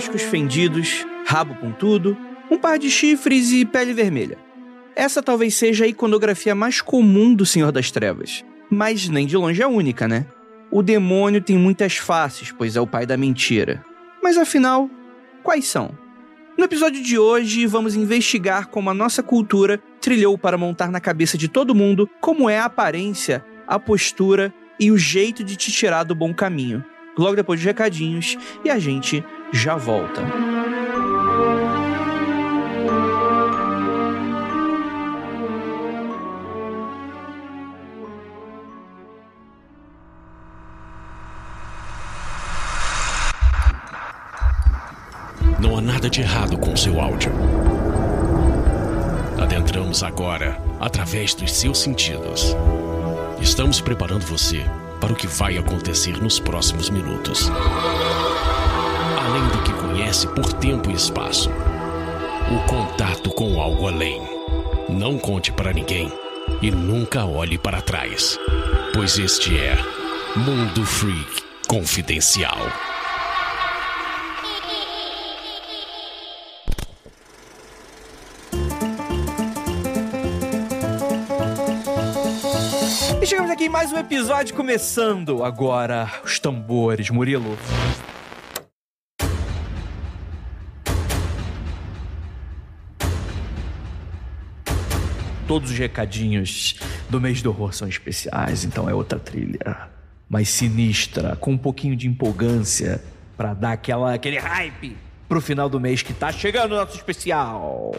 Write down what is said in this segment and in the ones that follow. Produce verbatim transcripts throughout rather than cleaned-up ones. cascos fendidos, rabo pontudo, um par de chifres e pele vermelha. Essa talvez seja a iconografia mais comum do Senhor das Trevas, mas nem de longe é única, né? O demônio tem muitas faces, pois é o pai da mentira. Mas afinal, quais são? No episódio de hoje, vamos investigar como a nossa cultura trilhou para montar na cabeça de todo mundo como é a aparência, a postura e o jeito de te tirar do bom caminho. Logo depois dos recadinhos, e a gente já volta. Não há nada de errado com seu áudio. Adentramos agora através dos seus sentidos. Estamos preparando você para o que vai acontecer nos próximos minutos. Além do que conhece por tempo e espaço, o contato com algo além. Não conte para ninguém e nunca olhe para trás, pois este é Mundo Freak Confidencial. Chegamos aqui em mais um episódio, começando agora os tambores, Murilo. Todos os recadinhos do mês do horror são especiais, então é outra trilha mais sinistra, com um pouquinho de empolgância, pra dar aquela, aquele hype pro final do mês que tá chegando o nosso especial.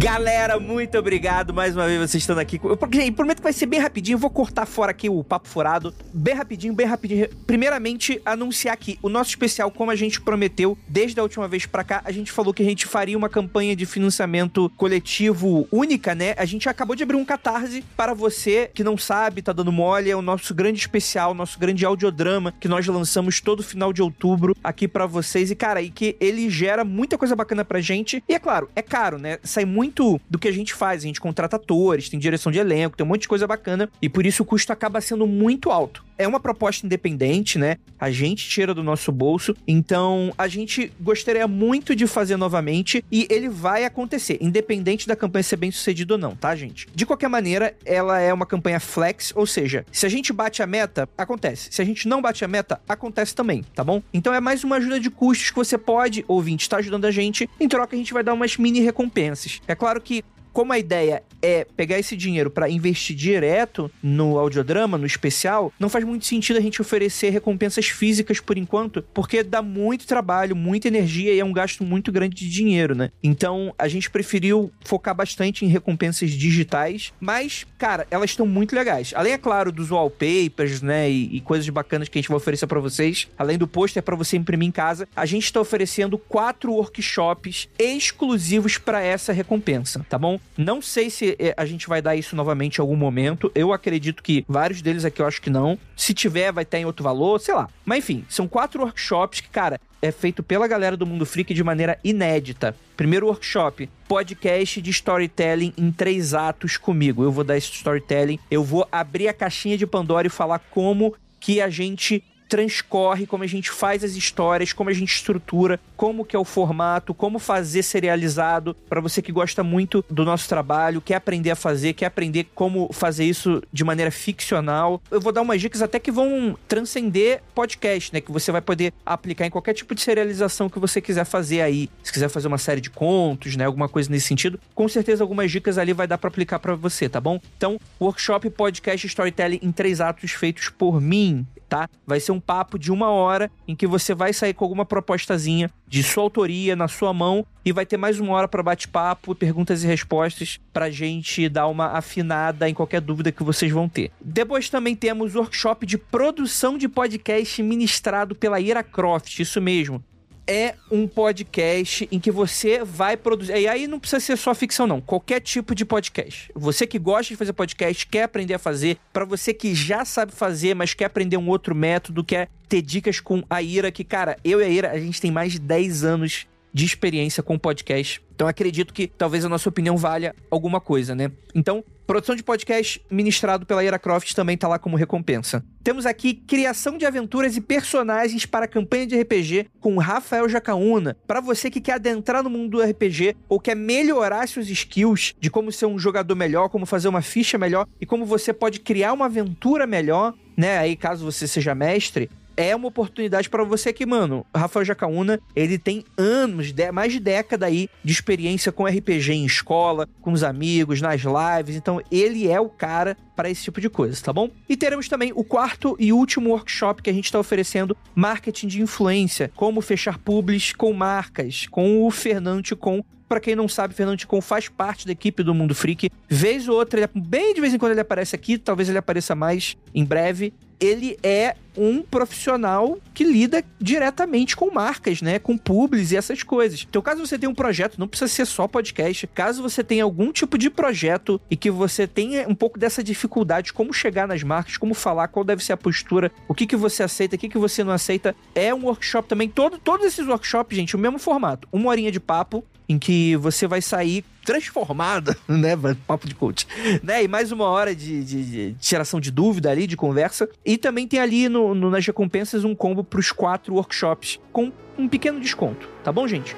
Galera, muito obrigado mais uma vez vocês estando aqui. Eu prometo que vai ser bem rapidinho, eu vou cortar fora aqui o papo furado. Bem rapidinho, bem rapidinho. Primeiramente, anunciar aqui o nosso especial, como a gente prometeu desde a última vez pra cá. A gente falou que a gente faria uma campanha de financiamento coletivo única, né? A gente acabou de abrir um Catarse para você que não sabe, tá dando mole. É o nosso grande especial, nosso grande audiodrama que nós lançamos todo final de outubro aqui pra vocês. E, cara, e que ele gera muita coisa bacana pra gente. E, é claro, é caro, né? Sai muito muito do que a gente faz, a gente contrata atores, tem direção de elenco, tem um monte de coisa bacana e por isso o custo acaba sendo muito alto. É uma proposta independente, né? A gente tira do nosso bolso, então a gente gostaria muito de fazer novamente e ele vai acontecer, independente da campanha ser bem sucedida ou não, tá, gente? De qualquer maneira, ela é uma campanha flex, ou seja, se a gente bate a meta, acontece. Se a gente não bate a meta, acontece também, tá bom? Então é mais uma ajuda de custos que você pode, ouvinte, está ajudando a gente, em troca a gente vai dar umas mini recompensas. É claro que como a ideia é pegar esse dinheiro para investir direto no audiodrama, no especial, não faz muito sentido a gente oferecer recompensas físicas por enquanto, porque dá muito trabalho, muita energia e é um gasto muito grande de dinheiro, né? Então, a gente preferiu focar bastante em recompensas digitais, mas, cara, elas estão muito legais. Além, é claro, dos wallpapers, né, e, e coisas bacanas que a gente vai oferecer para vocês, além do pôster para você imprimir em casa, a gente está oferecendo quatro workshops exclusivos para essa recompensa, tá bom? Não sei se a gente vai dar isso novamente em algum momento. Eu acredito que vários deles aqui eu acho que não. Se tiver, vai ter em outro valor, sei lá. Mas enfim, são quatro workshops que, cara, é feito pela galera do Mundo Freak de maneira inédita. Primeiro workshop, podcast de storytelling em três atos comigo. Eu vou dar esse storytelling, eu vou abrir a caixinha de Pandora e falar como que a gente transcorre, como a gente faz as histórias, como a gente estrutura, como que é o formato, como fazer serializado. Pra você que gosta muito do nosso trabalho, quer aprender a fazer, quer aprender como fazer isso de maneira ficcional. Eu vou dar umas dicas até que vão transcender podcast, né? Que você vai poder aplicar em qualquer tipo de serialização que você quiser fazer aí. Se quiser fazer uma série de contos, né? Alguma coisa nesse sentido. Com certeza algumas dicas ali vai dar pra aplicar pra você, tá bom? Então, workshop, podcast, storytelling em três atos feitos por mim, tá? Vai ser um papo de uma hora em que você vai sair com alguma propostazinha de sua autoria na sua mão e vai ter mais uma hora para bate-papo, perguntas e respostas pra gente dar uma afinada em qualquer dúvida que vocês vão ter. Depois também temos workshop de produção de podcast ministrado pela Ira Croft, isso mesmo. É um podcast em que você vai produzir... E aí não precisa ser só ficção, não. Qualquer tipo de podcast. Você que gosta de fazer podcast, quer aprender a fazer. Pra você que já sabe fazer, mas quer aprender um outro método, quer ter dicas com a Ira, que, cara, eu e a Ira, a gente tem mais de dez anos de experiência com podcast. Então, acredito que talvez a nossa opinião valha alguma coisa, né? Então, Produção de podcast ministrado pela Ira Croft também tá lá como recompensa. Temos aqui criação de aventuras e personagens para campanha de R P G com Rafael Jacaúna. Para você que quer adentrar no mundo do R P G ou quer melhorar seus skills de como ser um jogador melhor, como fazer uma ficha melhor e como você pode criar uma aventura melhor, né? Aí caso você seja mestre, é uma oportunidade para você que, mano, Rafael Jacaúna, ele tem anos, mais de década aí de experiência com R P G em escola, com os amigos, nas lives. Então, ele é o cara para esse tipo de coisa, tá bom? E teremos também o quarto e último workshop que a gente está oferecendo, marketing de influência, como fechar publis com marcas, com o Fernando Con. Pra quem não sabe, Fernando Con faz parte da equipe do Mundo Freak. Vez ou outra, ele, bem de vez em quando ele aparece aqui, talvez ele apareça mais em breve. Ele é um profissional que lida diretamente com marcas, né? Com publis e essas coisas. Então, caso você tenha um projeto, não precisa ser só podcast. Caso você tenha algum tipo de projeto e que você tenha um pouco dessa dificuldade, como chegar nas marcas, como falar, qual deve ser a postura, o que, que você aceita, o que, que você não aceita, é um workshop também. Todo, todos esses workshops, gente, o mesmo formato. Uma horinha de papo, em que você vai sair transformado, né, papo de coach, né, e mais uma hora de, de, de tiração de dúvida ali, de conversa, e também tem ali no, no, nas recompensas um combo pros quatro workshops, com um pequeno desconto, tá bom, gente?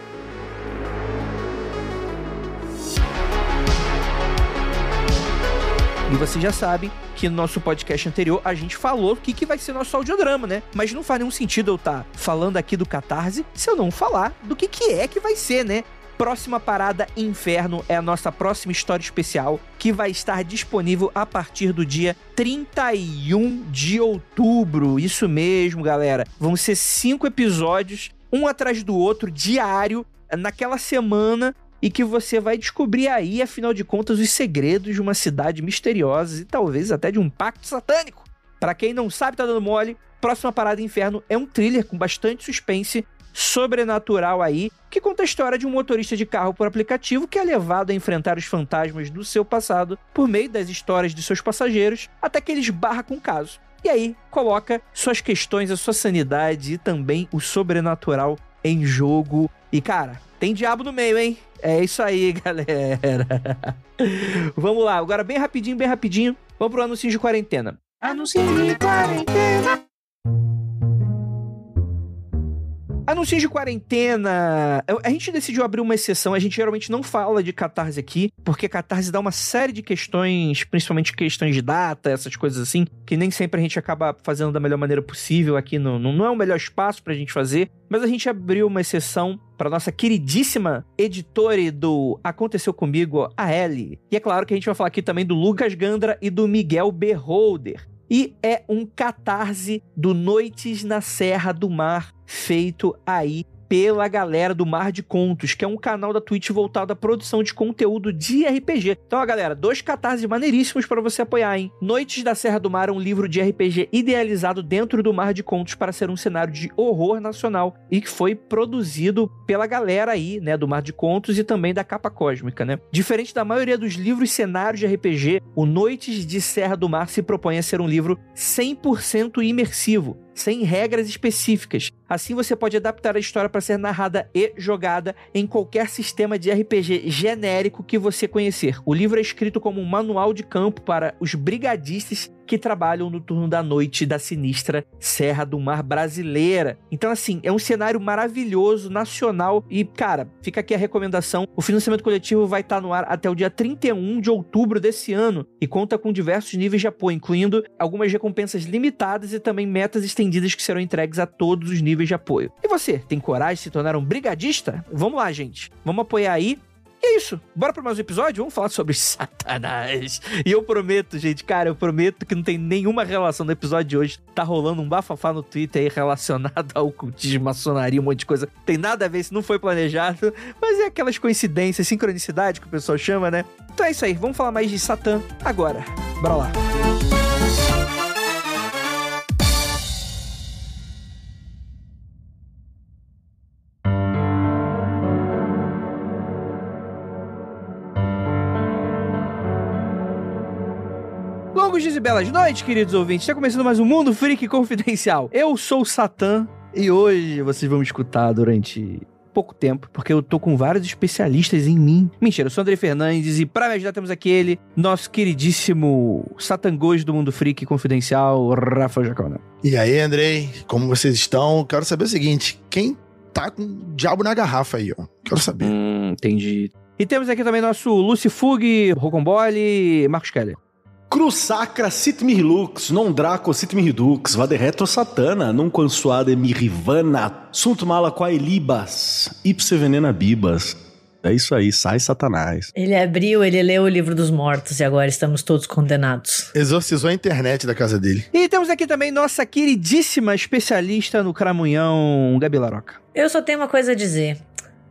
E vocês já sabem que no nosso podcast anterior a gente falou o que, que vai ser nosso audiodrama, né? Mas não faz nenhum sentido eu estar tá falando aqui do Catarse se eu não falar do que, que é que vai ser, né? Próxima Parada Inferno é a nossa próxima história especial, que vai estar disponível a partir do dia trinta e um de outubro. Isso mesmo, galera. Vão ser cinco episódios, um atrás do outro, diário, naquela semana, e que você vai descobrir aí, afinal de contas, os segredos de uma cidade misteriosa e talvez até de um pacto satânico. Pra quem não sabe, tá dando mole, Próxima Parada Inferno é um thriller com bastante suspense sobrenatural aí, que conta a história de um motorista de carro por aplicativo que é levado a enfrentar os fantasmas do seu passado por meio das histórias de seus passageiros, até que ele esbarra com o caso. E aí, coloca suas questões, a sua sanidade e também o sobrenatural em jogo. E, cara, tem diabo no meio, hein? É isso aí, galera. Vamos lá, agora bem rapidinho, bem rapidinho, vamos pro anúncio de quarentena. Anúncio de quarentena. Anúncios de quarentena. A gente decidiu abrir uma exceção. A gente geralmente não fala de Catarse aqui, porque Catarse dá uma série de questões, principalmente questões de data, essas coisas assim, que nem sempre a gente acaba fazendo da melhor maneira possível aqui. No, no, não é o melhor espaço pra gente fazer, mas a gente abriu uma exceção para nossa queridíssima editora do Aconteceu Comigo, a Ellie. E é claro que a gente vai falar aqui também do Lucas Gandra e do Miguel Beholder. E é um Catarse do Noites na Serra do Mar, feito aí pela galera do Mar de Contos, que é um canal da Twitch voltado à produção de conteúdo de R P G. Então, ó, galera, dois catarses maneiríssimos para você apoiar, hein? Noites da Serra do Mar é um livro de R P G idealizado dentro do Mar de Contos para ser um cenário de horror nacional e que foi produzido pela galera aí, né, do Mar de Contos e também da Capa Cósmica, né? Diferente da maioria dos livros cenários de R P G, o Noites de Serra do Mar se propõe a ser um livro cem por cento imersivo, sem regras específicas. Assim você pode adaptar a história para ser narrada e jogada em qualquer sistema de R P G genérico que você conhecer. O livro é escrito como um manual de campo para os brigadistas que trabalham no turno da noite da sinistra Serra do Mar brasileira. Então, assim, é um cenário maravilhoso, nacional, e, cara, fica aqui a recomendação. O financiamento coletivo vai estar no ar até o dia trinta e um de outubro desse ano e conta com diversos níveis de apoio, incluindo algumas recompensas limitadas e também metas estendidas que serão entregues a todos os níveis de apoio. E você, tem coragem de se tornar um brigadista? Vamos lá, gente. Vamos apoiar aí. E é isso, bora para mais um episódio? Vamos falar sobre Satanás. E eu prometo, gente, cara, eu prometo que não tem nenhuma relação no episódio de hoje. Tá rolando um bafafá no Twitter aí relacionado ao cultismo, maçonaria, um monte de coisa. Tem nada a ver, isso não foi planejado, mas é aquelas coincidências, sincronicidade que o pessoal chama, né? Então é isso aí, vamos falar mais de Satã agora. Bora lá. Longos dias e belas noites, queridos ouvintes. Está começando mais um Mundo Freak Confidencial. Eu sou o Satã e hoje vocês vão me escutar durante pouco tempo, porque eu tô com vários especialistas em mim. Mentira, eu sou Andrei Fernandes e pra me ajudar temos aquele nosso queridíssimo satangôs do Mundo Freak Confidencial, Rafael Jacaúna. E aí, Andrei, como vocês estão? Quero saber o seguinte, quem tá com o diabo na garrafa aí, ó? Quero saber. Hum, entendi. E temos aqui também nosso Lucifug, Rocombole, Marcos Keller. Cruz sacra sit mir lux, non draco sit mir dux, vade retro satana, non consuade mirivana, sunt mala quae libas, ipse venena bibas. É isso aí, sai Satanás. Ele abriu, ele leu o livro dos mortos e agora estamos todos condenados. Exorcizou a internet da casa dele. E temos aqui também nossa queridíssima especialista no cramunhão, Gabi Larocca. Eu só tenho uma coisa a dizer.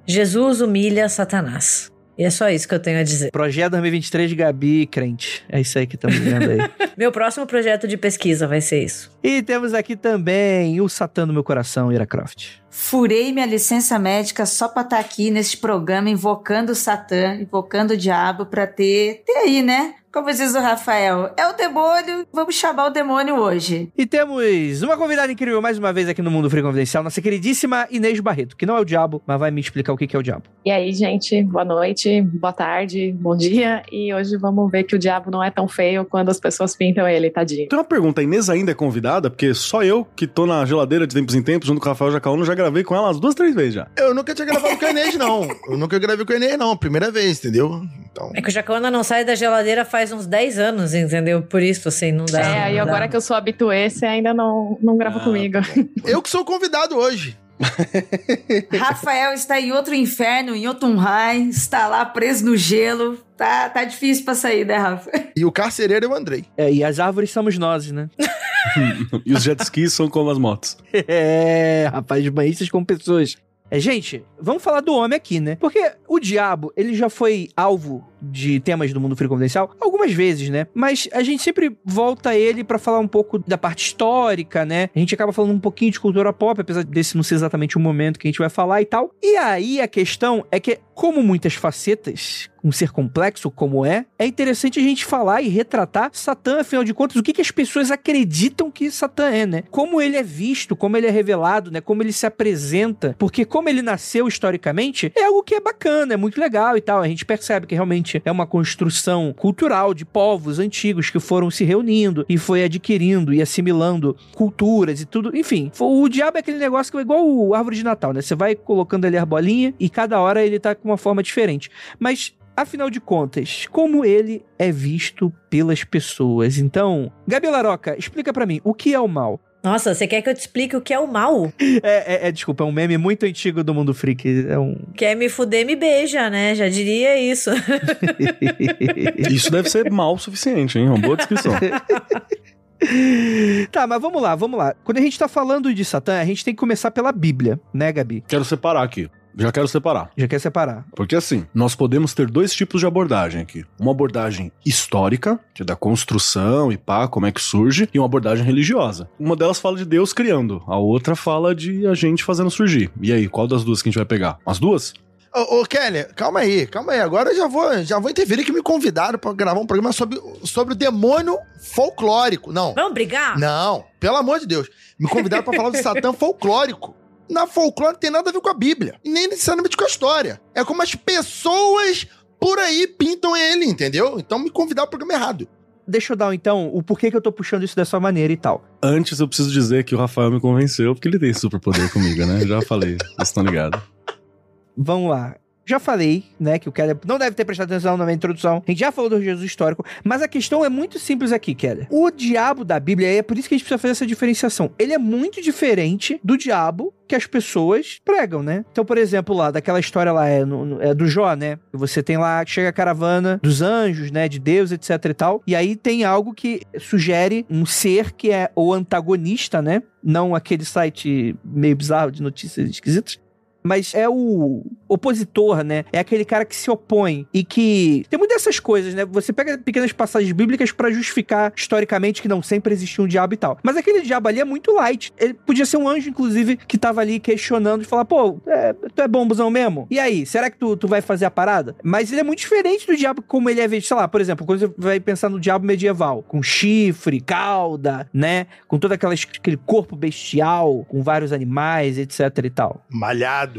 Jesus humilha Satanás. E é só isso que eu tenho a dizer. Projeto dois mil e vinte e três de Gabi crente. É isso aí que estamos vendo aí. Meu próximo projeto de pesquisa vai ser isso. E temos aqui também o Satã do meu coração, Ira Croft. Furei minha licença médica só pra estar aqui nesse programa invocando o Satã, invocando o diabo pra ter... Ter aí, né? Como diz o Rafael, é o demônio, vamos chamar o demônio hoje. E temos uma convidada incrível mais uma vez aqui no Mundo Freak Confidencial, nossa queridíssima Inês Barreto, que não é o diabo, mas vai me explicar o que é o diabo. E aí, gente, boa noite, boa tarde, bom dia, e hoje vamos ver que o diabo não é tão feio quando as pessoas pintam ele, tadinho. Tem uma pergunta, a Inês ainda é convidada? Porque só eu, que tô na geladeira de tempos em tempos, junto com o Rafael Jacaúna, já gravei com ela umas duas, três vezes já. Eu nunca tinha gravado com a Inês, não. Eu nunca gravei com a Inês, não, primeira vez, entendeu? Então... É que o Jacaúna não sai da geladeira faz faz uns dez anos, entendeu? Por isso, assim, não dá. É, e agora dá. Que eu sou habituê, você ainda não, não grava ah, comigo. Eu que sou convidado hoje. Rafael está em outro inferno, em outro Tunhai, está lá preso no gelo. Tá, tá difícil pra sair, né, Rafa? E o carcereiro é o Andrei. É, e as árvores somos nós, né? E os jet skis são como as motos. É, rapaz, banhistas como pessoas. É, gente, vamos falar do homem aqui, né? Porque o diabo, ele já foi alvo de temas do Mundo Freak Confidencial algumas vezes, né? Mas a gente sempre volta a ele pra falar um pouco da parte histórica, né? A gente acaba falando um pouquinho de cultura pop, apesar desse não ser exatamente o momento que a gente vai falar e tal. E aí a questão é que, como muitas facetas, um ser complexo como é, é interessante a gente falar e retratar Satã, afinal de contas, o que, que as pessoas acreditam que Satã é, né? Como ele é visto, como ele é revelado, né? Como ele se apresenta, porque como ele nasceu historicamente, é algo que é bacana, é muito legal e tal. A gente percebe que realmente é uma construção cultural de povos antigos que foram se reunindo e foi adquirindo e assimilando culturas e tudo. Enfim, o diabo é aquele negócio que é igual o árvore de Natal, né? Você vai colocando ali a arbolinha e cada hora ele tá com uma forma diferente. Mas... afinal de contas, como ele é visto pelas pessoas? Então, Gabi Larocca, explica pra mim, o que é o mal? Nossa, você quer que eu te explique o que é o mal? É, é, é, desculpa, é um meme muito antigo do Mundo Freak. É um... Quer me fuder, me beija, né? Já diria isso. Isso deve ser mal o suficiente, hein? Uma boa descrição. Tá, mas vamos lá, vamos lá. Quando a gente tá falando de Satã, a gente tem que começar pela Bíblia, né, Gabi? Quero separar aqui. Já quero separar. Já quer separar. Porque assim, nós podemos ter dois tipos de abordagem aqui. Uma abordagem histórica, que é da construção e pá, como é que surge, e uma abordagem religiosa. Uma delas fala de Deus criando, a outra fala de a gente fazendo surgir. E aí, qual das duas que a gente vai pegar? As duas? Ô, ô Kelly, calma aí, calma aí. Agora eu já vou, já vou intervir que me convidaram pra gravar um programa sobre, sobre o demônio folclórico. Não. Vamos brigar? Não, pelo amor de Deus. Me convidaram pra falar do Satã folclórico. Na folclore não tem nada a ver com a Bíblia. E nem necessariamente com a história. É como as pessoas por aí pintam ele, entendeu? Então me convidar pro programa errado. Deixa eu dar, então, o porquê que eu tô puxando isso dessa maneira e tal. Antes eu preciso dizer que o Rafael me convenceu, porque ele tem superpoder comigo, né? Já falei, vocês estão ligados. Vamos lá. Já falei, né, que o Keller não deve ter prestado atenção na minha introdução. A gente já falou do Jesus histórico, mas a questão é muito simples aqui, Keller. O diabo da Bíblia, é por isso que a gente precisa fazer essa diferenciação. Ele é muito diferente do diabo que as pessoas pregam, né? Então, por exemplo, lá, daquela história lá, é, no, é do Jó, né? Você tem lá, chega a caravana dos anjos, né, de Deus, etc e tal, e aí tem algo que sugere um ser que é o antagonista, né? Não aquele site meio bizarro de notícias esquisitas. Mas é o opositor, né? É aquele cara que se opõe e que... Tem muitas dessas coisas, né? Você pega pequenas passagens bíblicas pra justificar historicamente que não sempre existiu um diabo e tal. Mas aquele diabo ali é muito light. Ele podia ser um anjo, inclusive, que tava ali questionando e falar, pô, é, tu é bombuzão mesmo? E aí, será que tu, tu vai fazer a parada? Mas ele é muito diferente do diabo como ele é visto. Sei lá, por exemplo, quando você vai pensar no diabo medieval, com chifre, cauda, né? Com todo aquele corpo bestial, com vários animais, etc e tal. Malhado.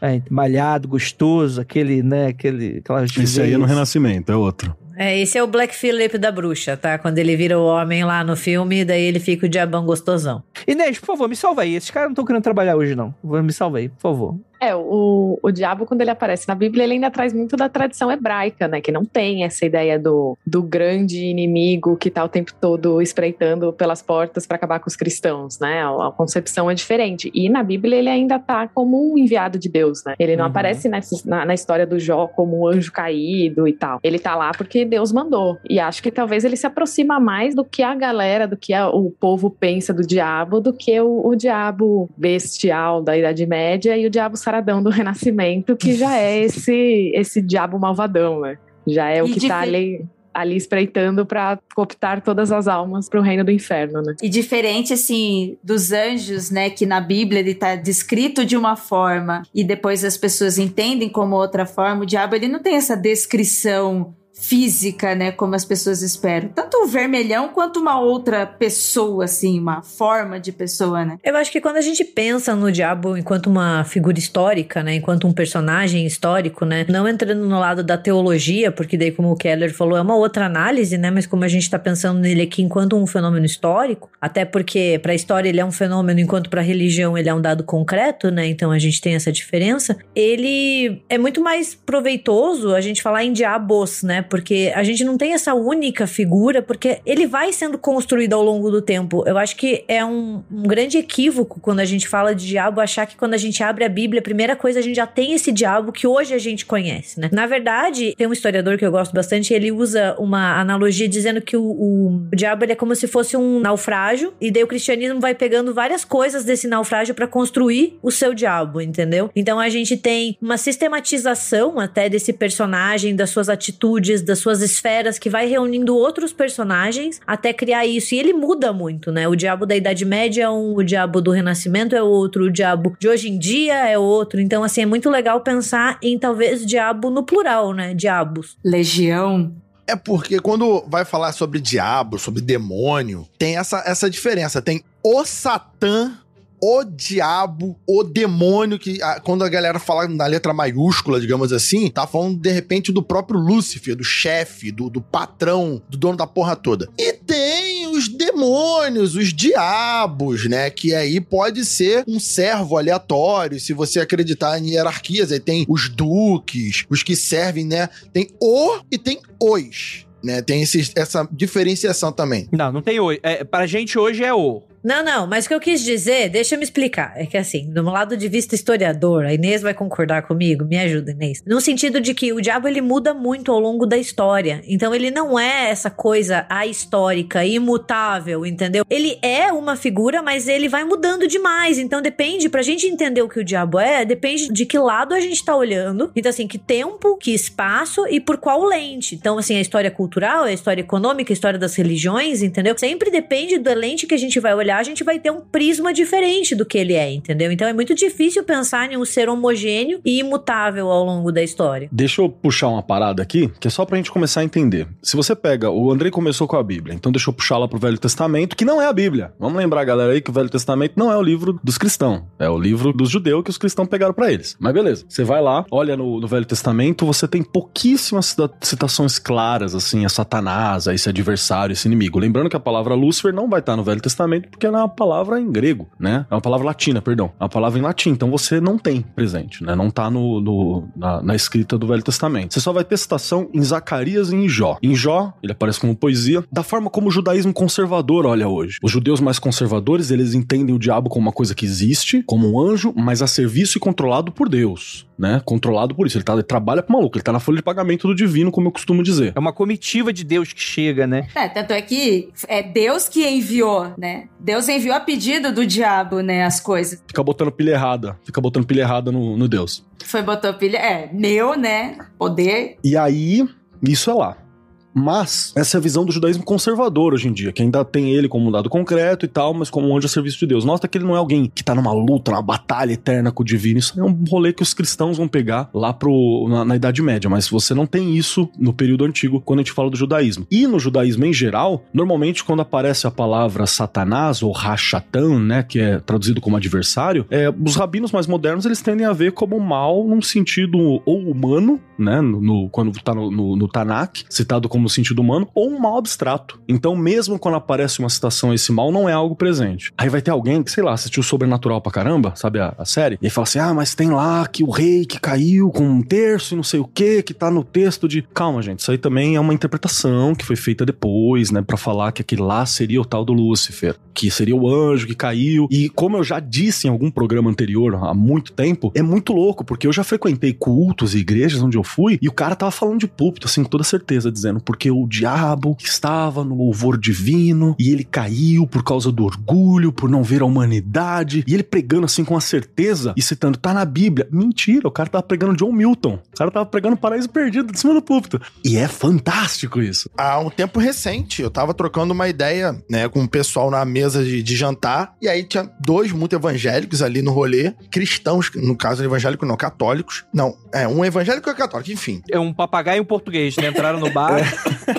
É, malhado, gostoso, aquele, né, aquele... Esse aí é no Renascimento, é outro. É, esse é o Black Phillip da bruxa, tá? Quando ele vira o homem lá no filme, daí ele fica o diabão gostosão. Inês, por favor, me salva aí. Esses caras não estão querendo trabalhar hoje, não. Me salva aí, por favor. É, o, o diabo, quando ele aparece na Bíblia, ele ainda traz muito da tradição hebraica, né? Que não tem essa ideia do, do grande inimigo que tá o tempo todo espreitando pelas portas para acabar com os cristãos, né? A, a concepção é diferente. E na Bíblia ele ainda tá como um enviado de Deus, né? Ele não uhum. aparece nessa, na, na história do Jó como um anjo caído e tal. Ele tá lá porque Deus mandou. E acho que talvez ele se aproxima mais do que a galera, do que a, o povo pensa do diabo, do que o, o diabo bestial da Idade Média e o diabo saradão do Renascimento, que já é esse, esse diabo malvadão, né? Já é o que tá ali, ali espreitando pra cooptar todas as almas pro reino do inferno, né? E diferente, assim, dos anjos, né? Que na Bíblia ele tá descrito de uma forma e depois as pessoas entendem como outra forma. O diabo, ele não tem essa descrição física, né, como as pessoas esperam. Tanto o vermelhão quanto uma outra pessoa, assim, uma forma de pessoa, né? Eu acho que quando a gente pensa no diabo enquanto uma figura histórica, né, enquanto um personagem histórico, né, não entrando no lado da teologia, porque daí, como o Keller falou, é uma outra análise, né, mas como a gente tá pensando nele aqui enquanto um fenômeno histórico, até porque pra história ele é um fenômeno, enquanto pra religião ele é um dado concreto, né, então a gente tem essa diferença. Ele é muito mais proveitoso a gente falar em diabos, né, porque a gente não tem essa única figura, porque ele vai sendo construído ao longo do tempo. Eu acho que é um, um grande equívoco quando a gente fala de diabo, achar que quando a gente abre a Bíblia, a primeira coisa, a gente já tem esse diabo que hoje a gente conhece, né? Na verdade, tem um historiador que eu gosto bastante, ele usa uma analogia dizendo que o, o, o diabo ele é como se fosse um naufrágio, e daí o cristianismo vai pegando várias coisas desse naufrágio para construir o seu diabo, entendeu? Então a gente tem uma sistematização até desse personagem, das suas atitudes, das suas esferas, que vai reunindo outros personagens até criar isso. E ele muda muito, né? O diabo da Idade Média é um, o diabo do Renascimento é outro, o diabo de hoje em dia é outro. Então, assim, é muito legal pensar em, talvez, diabo no plural, né? Diabos. Legião. É porque quando vai falar sobre diabo, sobre demônio, tem essa, essa diferença. Tem o Satã, o diabo, o demônio, que a, quando a galera fala na letra maiúscula, digamos assim, tá falando de repente do próprio Lúcifer, do chefe, do, do patrão, do dono da porra toda. E tem os demônios, os diabos, né, que aí pode ser um servo aleatório, se você acreditar em hierarquias. Aí tem os duques, os que servem, né, tem o e tem os, né, tem esse, essa diferenciação também. Não, não tem o, é, pra gente hoje é o. Não, não, mas o que eu quis dizer, deixa eu me explicar, é que assim, do lado de vista historiador, a Inês vai concordar comigo, me ajuda, Inês, no sentido de que o diabo ele muda muito ao longo da história, então ele não é essa coisa ahistórica, imutável, entendeu? Ele é uma figura, mas ele vai mudando demais, então depende, pra gente entender o que o diabo é, depende de que lado a gente tá olhando, então assim, que tempo, que espaço e por qual lente, então assim, a história cultural, a história econômica, a história das religiões, entendeu? Sempre depende da lente que a gente vai olhar, a gente vai ter um prisma diferente do que ele é, entendeu? Então é muito difícil pensar em um ser homogêneo e imutável ao longo da história. Deixa eu puxar uma parada aqui, que é só pra gente começar a entender. Se você pega, o Andrei começou com a Bíblia, então deixa eu puxar lá pro Velho Testamento, que não é a Bíblia. Vamos lembrar, galera, aí que o Velho Testamento não é o livro dos cristãos, é o livro dos judeus que os cristãos pegaram pra eles. Mas beleza, você vai lá, olha no, no Velho Testamento, você tem pouquíssimas citações claras, assim, a Satanás, a esse adversário, esse inimigo. Lembrando que a palavra Lúcifer não vai estar no Velho Testamento, porque é uma palavra em grego, né? É uma palavra latina, perdão. É uma palavra em latim, então você não tem presente, né? Não tá no, no, na, na escrita do Velho Testamento. Você só vai ter citação em Zacarias e em Jó. Em Jó, ele aparece como poesia, da forma como o judaísmo conservador olha hoje. Os judeus mais conservadores, eles entendem o diabo como uma coisa que existe, como um anjo, mas a serviço e controlado por Deus, né? Controlado por isso. Ele, tá, ele trabalha pro maluco, ele tá na folha de pagamento do divino, como eu costumo dizer. É uma comitiva de Deus que chega, né? É, tanto é que é Deus que enviou, né? Deus enviou a pedido do diabo, né, as coisas. Fica botando pilha errada. Fica botando pilha errada no, no Deus. Foi, botou pilha... É, meu, né, poder. E aí, isso é lá. Mas essa é a visão do judaísmo conservador hoje em dia, que ainda tem ele como um dado concreto e tal, mas como um anjo a serviço de Deus. Nota que ele não é alguém que tá numa luta, numa batalha eterna com o divino. Isso é um rolê que os cristãos vão pegar lá pro, na, na Idade Média, mas você não tem isso no período antigo quando a gente fala do judaísmo. E no judaísmo em geral, normalmente quando aparece a palavra Satanás ou Rachatã, né, que é traduzido como adversário, é, os rabinos mais modernos eles tendem a ver como mal num sentido ou humano, né, no, no, quando tá no, no, no Tanakh, citado como sentido humano, ou um mal abstrato. Então mesmo quando aparece uma citação a esse mal, não é algo presente. Aí vai ter alguém que, sei lá, assistiu Sobrenatural pra caramba, sabe a, a série? E aí fala assim, ah, mas tem lá que o rei que caiu com um terço e não sei o que, que tá no texto de... Calma, gente, isso aí também é uma interpretação que foi feita depois, né, pra falar que aquele lá seria o tal do Lúcifer, que seria o anjo que caiu. E como eu já disse em algum programa anterior, há muito tempo, é muito louco, porque eu já frequentei cultos e igrejas onde eu fui, e o cara tava falando de púlpito, assim, com toda certeza, dizendo, porque o diabo estava no louvor divino, e ele caiu por causa do orgulho, por não ver a humanidade, e ele pregando assim com a certeza, e citando, tá na Bíblia. Mentira, o cara tava pregando John Milton, o cara tava pregando Paraíso Perdido de cima do púlpito. E é fantástico isso. Há um tempo recente, eu tava trocando uma ideia, né, com o pessoal na mesa de, de jantar, e aí tinha dois muito evangélicos ali no rolê, cristãos, no caso evangélico não, católicos, não, é, um evangélico e um católico, enfim. É um papagaio e um português, né, entraram no bar. É.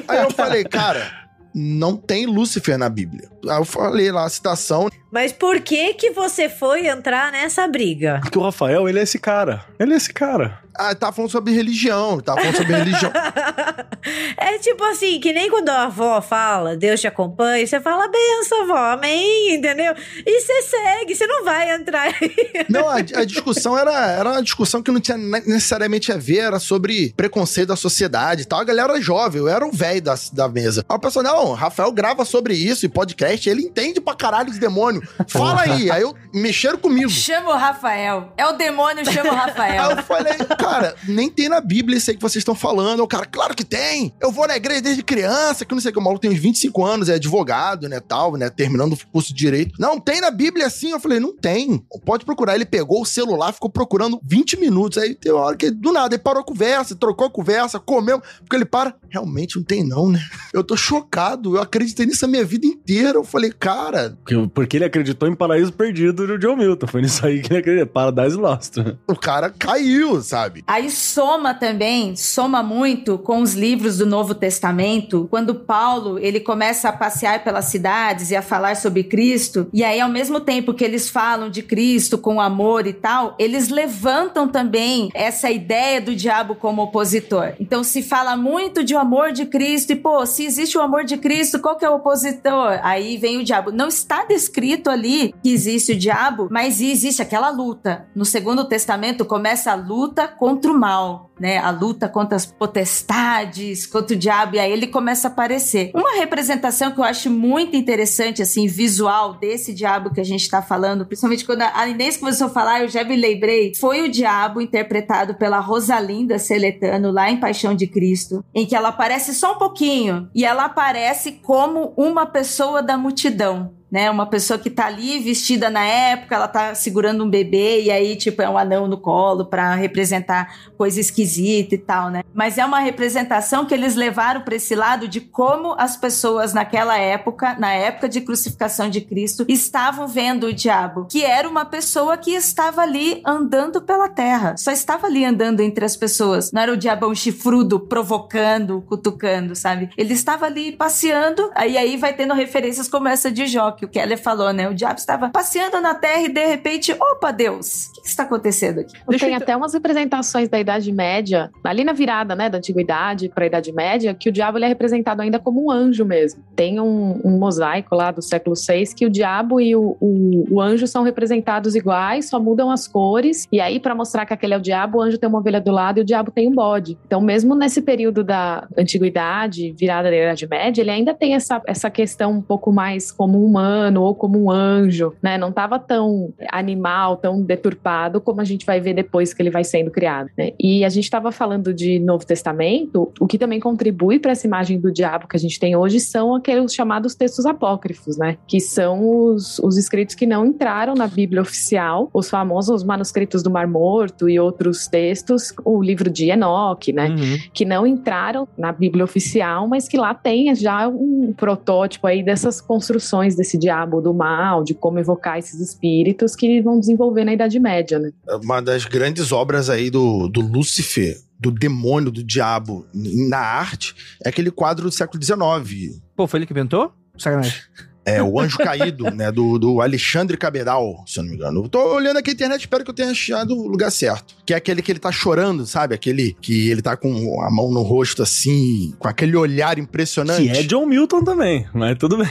Aí eu falei, cara... não tem Lúcifer na Bíblia. Aí eu falei lá a citação. Mas por que que você foi entrar nessa briga? Porque o Rafael, ele é esse cara. Ele é esse cara. Ah, tá falando sobre religião, tá falando sobre religião. É tipo assim, que nem quando a avó fala, Deus te acompanha, você fala, benção, avó, amém, entendeu? E você segue, você não vai entrar aí. Não, a, a discussão era, era uma discussão que não tinha necessariamente a ver, era sobre preconceito da sociedade e tal. A galera era jovem, eu era um velho da, da mesa. Aí o pessoal, não, Rafael grava sobre isso e podcast, ele entende pra caralho de demônio. Fala aí, aí eu mexeram comigo. Chama o Rafael, é o demônio, chama o Rafael. Aí eu falei... Cara, nem tem na Bíblia isso aí que vocês estão falando. O cara, claro que tem. Eu vou na igreja desde criança, que não sei o que. O maluco tem uns vinte e cinco anos, é advogado, né, tal, né, terminando o curso de Direito. Não, tem na Bíblia assim. Eu falei, não tem. Pode procurar. Ele pegou o celular, ficou procurando vinte minutos. Aí tem uma hora que, do nada, ele parou a conversa, trocou a conversa, comeu. Porque ele para, realmente não tem não, né? Eu tô chocado. Eu acreditei nisso a minha vida inteira. Eu falei, cara... Porque ele acreditou em Paraíso Perdido do John Milton. Foi nisso aí que ele acreditou. Paradise Lost. O cara caiu, sabe? Aí soma também, soma muito com os livros do Novo Testamento, quando Paulo, ele começa a passear pelas cidades e a falar sobre Cristo, e aí ao mesmo tempo que eles falam de Cristo com amor e tal, eles levantam também essa ideia do diabo como opositor. Então se fala muito de o amor de Cristo e pô, se existe o amor de Cristo, qual que é o opositor? Aí vem o diabo. Não está descrito ali que existe o diabo, mas existe aquela luta. No Segundo Testamento começa a luta contra o mal, né? A luta contra as potestades, contra o diabo, e aí ele começa a aparecer. Uma representação que eu acho muito interessante, assim, visual desse diabo que a gente tá falando, principalmente quando a Inês começou a falar, eu já me lembrei, foi o diabo interpretado pela Rosalinda Celentano lá em Paixão de Cristo, em que ela aparece só um pouquinho, e ela aparece como uma pessoa da multidão. Né, uma pessoa que tá ali vestida na época, ela tá segurando um bebê e aí, tipo, é um anão no colo pra representar coisa esquisita e tal, né? Mas é uma representação que eles levaram pra esse lado de como as pessoas naquela época, na época de crucificação de Cristo, estavam vendo o diabo, que era uma pessoa que estava ali andando pela terra, só estava ali andando entre as pessoas, não era o diabão chifrudo provocando, cutucando, sabe? Ele estava ali passeando, aí aí vai tendo referências como essa de Jó, que o Keller falou, né? O diabo estava passeando na terra e de repente, opa, Deus, o que, que está acontecendo aqui? Tem até umas representações da Idade Média, ali na virada, né, da Antiguidade para a Idade Média, que o diabo ele é representado ainda como um anjo mesmo. Tem um, um mosaico lá do século seis que o diabo e o, o, o anjo são representados iguais, só mudam as cores, e aí para mostrar que aquele é o diabo, o anjo tem uma ovelha do lado e o diabo tem um bode. Então mesmo nesse período da Antiguidade, virada da Idade Média, ele ainda tem essa, essa questão um pouco mais comum humana humano ou como um anjo, né? Não estava tão animal, tão deturpado como a gente vai ver depois que ele vai sendo criado, né? E a gente estava falando de Novo Testamento, o que também contribui para essa imagem do diabo que a gente tem hoje são aqueles chamados textos apócrifos, né? Que são os, os escritos que não entraram na Bíblia oficial, os famosos manuscritos do Mar Morto e outros textos, o livro de Enoque, né? Uhum. Que não entraram na Bíblia oficial, mas que lá tem já um protótipo aí dessas construções desse diabo do mal, de como evocar esses espíritos que vão desenvolver na Idade Média, né? Uma das grandes obras aí do, do Lúcifer, do demônio, do diabo na arte, é aquele quadro do século dezenove. Pô, foi ele que inventou? Sacanagem. É, o Anjo Caído, né, do, do Alexandre Cabedal, se eu não me engano. Eu tô olhando aqui a internet, espero que eu tenha achado o lugar certo. Que é aquele que ele tá chorando, sabe? Aquele que ele tá com a mão no rosto, assim, com aquele olhar impressionante. Que é John Milton também, mas tudo bem.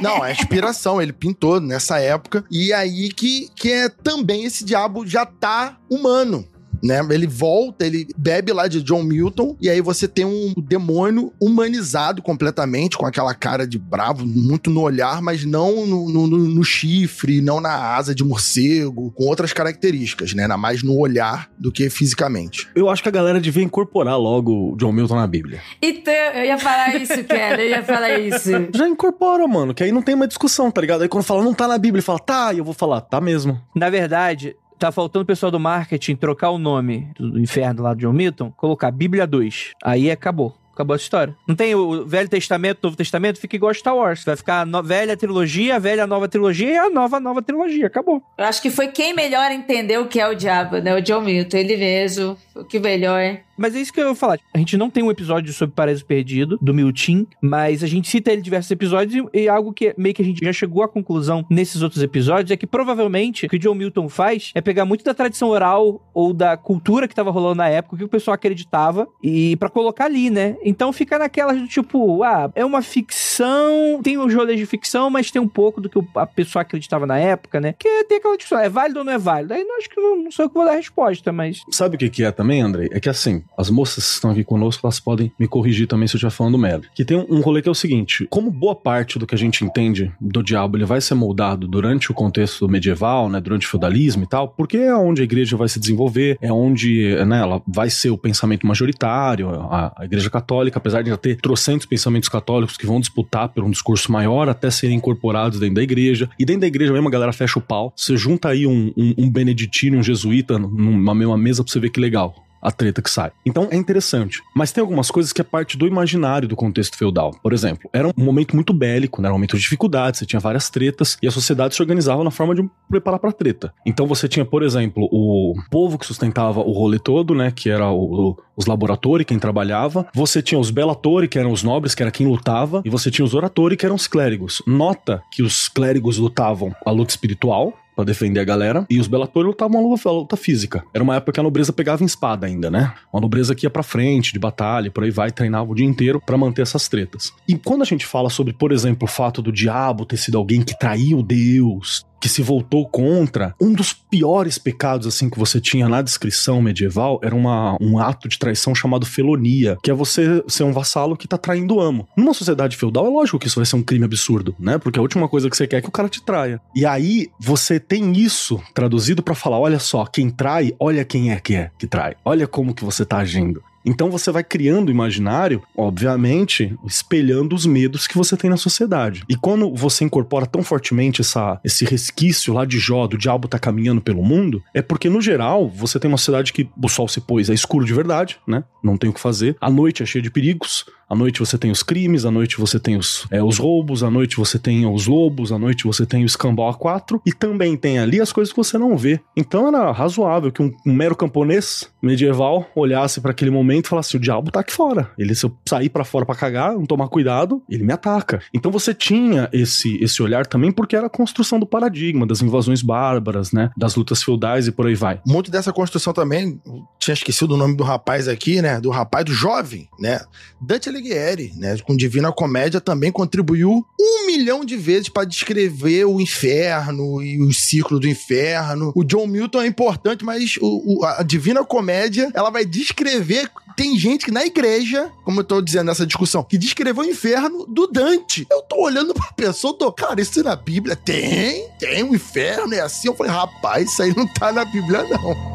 Não, é inspiração, ele pintou nessa época. E aí que, que é também esse diabo já tá humano. Né? Ele volta, ele bebe lá de John Milton, e aí você tem um demônio humanizado completamente, com aquela cara de bravo, muito no olhar, mas não no, no, no chifre, não na asa de morcego, com outras características, né? Mais no olhar do que fisicamente. Eu acho que a galera devia incorporar logo o John Milton na Bíblia. Então, eu ia falar isso, cara, eu ia falar isso. Já incorpora, mano, que aí não tem uma discussão, tá ligado? Aí quando fala, não tá na Bíblia, fala, tá, e eu vou falar, tá mesmo. Na verdade... Tá faltando o pessoal do marketing trocar o nome do inferno lá do John Milton, colocar Bíblia dois. Aí acabou. Acabou a história. Não tem o Velho Testamento, Novo Testamento, fica igual Star Wars. Vai ficar a no- velha trilogia, a velha nova trilogia e a nova nova trilogia. Acabou. Eu acho que foi quem melhor entendeu o que é o diabo, né? O John Milton, ele mesmo. O que melhor é. Mas é isso que eu ia falar. A gente não tem um episódio sobre Paraíso Perdido, do Milton, mas a gente cita ele em diversos episódios e, e algo que meio que a gente já chegou à conclusão nesses outros episódios é que provavelmente o que o John Milton faz é pegar muito da tradição oral ou da cultura que tava rolando na época, o que o pessoal acreditava, e pra colocar ali, né? Então fica naquelas do tipo, ah, é uma ficção, tem os rolês de ficção, mas tem um pouco do que a pessoa acreditava na época, né? Que tem aquela discussão, é válido ou não é válido? Aí não acho que não, não sou eu que vou dar a resposta, mas... Sabe o que que é também, Andrei? É que assim, as moças que estão aqui conosco, elas podem me corrigir também se eu estiver falando merda. Que tem um rolê que é o seguinte, como boa parte do que a gente entende do diabo, ele vai ser moldado durante o contexto medieval, né, durante o feudalismo e tal, porque é onde a igreja vai se desenvolver, é onde, né, ela vai ser o pensamento majoritário, a, a igreja católica, apesar de já ter trocentos pensamentos católicos que vão disputar por um discurso maior até serem incorporados dentro da igreja, e dentro da igreja mesmo a galera fecha o pau, você junta aí um, um, um beneditino, um jesuíta numa mesma mesa pra você ver que legal a treta que sai. Então é interessante. Mas tem algumas coisas que é parte do imaginário do contexto feudal. Por exemplo, era um momento muito bélico, né? Era um momento de dificuldade, você tinha várias tretas e a sociedade se organizava na forma de preparar pra treta. Então você tinha, por exemplo, o povo que sustentava o rolê todo, né? Que era o, o, os laboratori, quem trabalhava. Você tinha os belatori, que eram os nobres, que era quem lutava. E você tinha os oratori, que eram os clérigos. Nota que os clérigos lutavam a luta espiritual, pra defender a galera, e os belatórios lutavam uma luta, luta física. Era uma época que a nobreza pegava em espada ainda, né? Uma nobreza que ia pra frente, de batalha, por aí vai, treinava o dia inteiro pra manter essas tretas. E quando a gente fala sobre, por exemplo, o fato do diabo ter sido alguém que traiu Deus, que se voltou contra, um dos piores pecados, assim, que você tinha na descrição medieval, era uma, um ato de traição chamado felonia, que é você ser um vassalo que tá traindo o amo. Numa sociedade feudal, é lógico que isso vai ser um crime absurdo, né? Porque a última coisa que você quer é que o cara te traia. E aí, você tem isso traduzido pra falar, olha só, quem trai, olha quem é que é que trai. Olha como que você tá agindo. Então você vai criando o imaginário, obviamente, espelhando os medos que você tem na sociedade. E quando você incorpora tão fortemente essa, esse resquício lá de Jó, do diabo tá caminhando pelo mundo, é porque, no geral, você tem uma sociedade que o sol se pôs, é escuro de verdade, né? Não tem o que fazer. A noite é cheia de perigos. À noite você tem os crimes, à noite você tem os, é, os roubos, à noite você tem os lobos, à noite você tem o escambau A quatro, e também tem ali as coisas que você não vê. Então era razoável que um, um mero camponês medieval olhasse pra aquele momento e falasse, o diabo tá aqui fora. Ele, se eu sair pra fora pra cagar, não tomar cuidado, ele me ataca. Então você tinha esse, esse olhar também porque era a construção do paradigma, das invasões bárbaras, né, das lutas feudais e por aí vai. Muito dessa construção também, tinha esquecido o nome do rapaz aqui, né, do rapaz, do jovem, né, Dante Alighieri, né, com Divina Comédia, também contribuiu um milhão de vezes para descrever o inferno e o ciclo do inferno. O John Milton é importante, mas o, o, a Divina Comédia, ela vai descrever... Tem gente que na igreja, como eu tô dizendo nessa discussão, que descreveu o inferno do Dante. Eu tô olhando pra pessoa, tô... Cara, isso na Bíblia tem, tem, o inferno é assim. Eu falei, rapaz, isso aí não tá na Bíblia, não.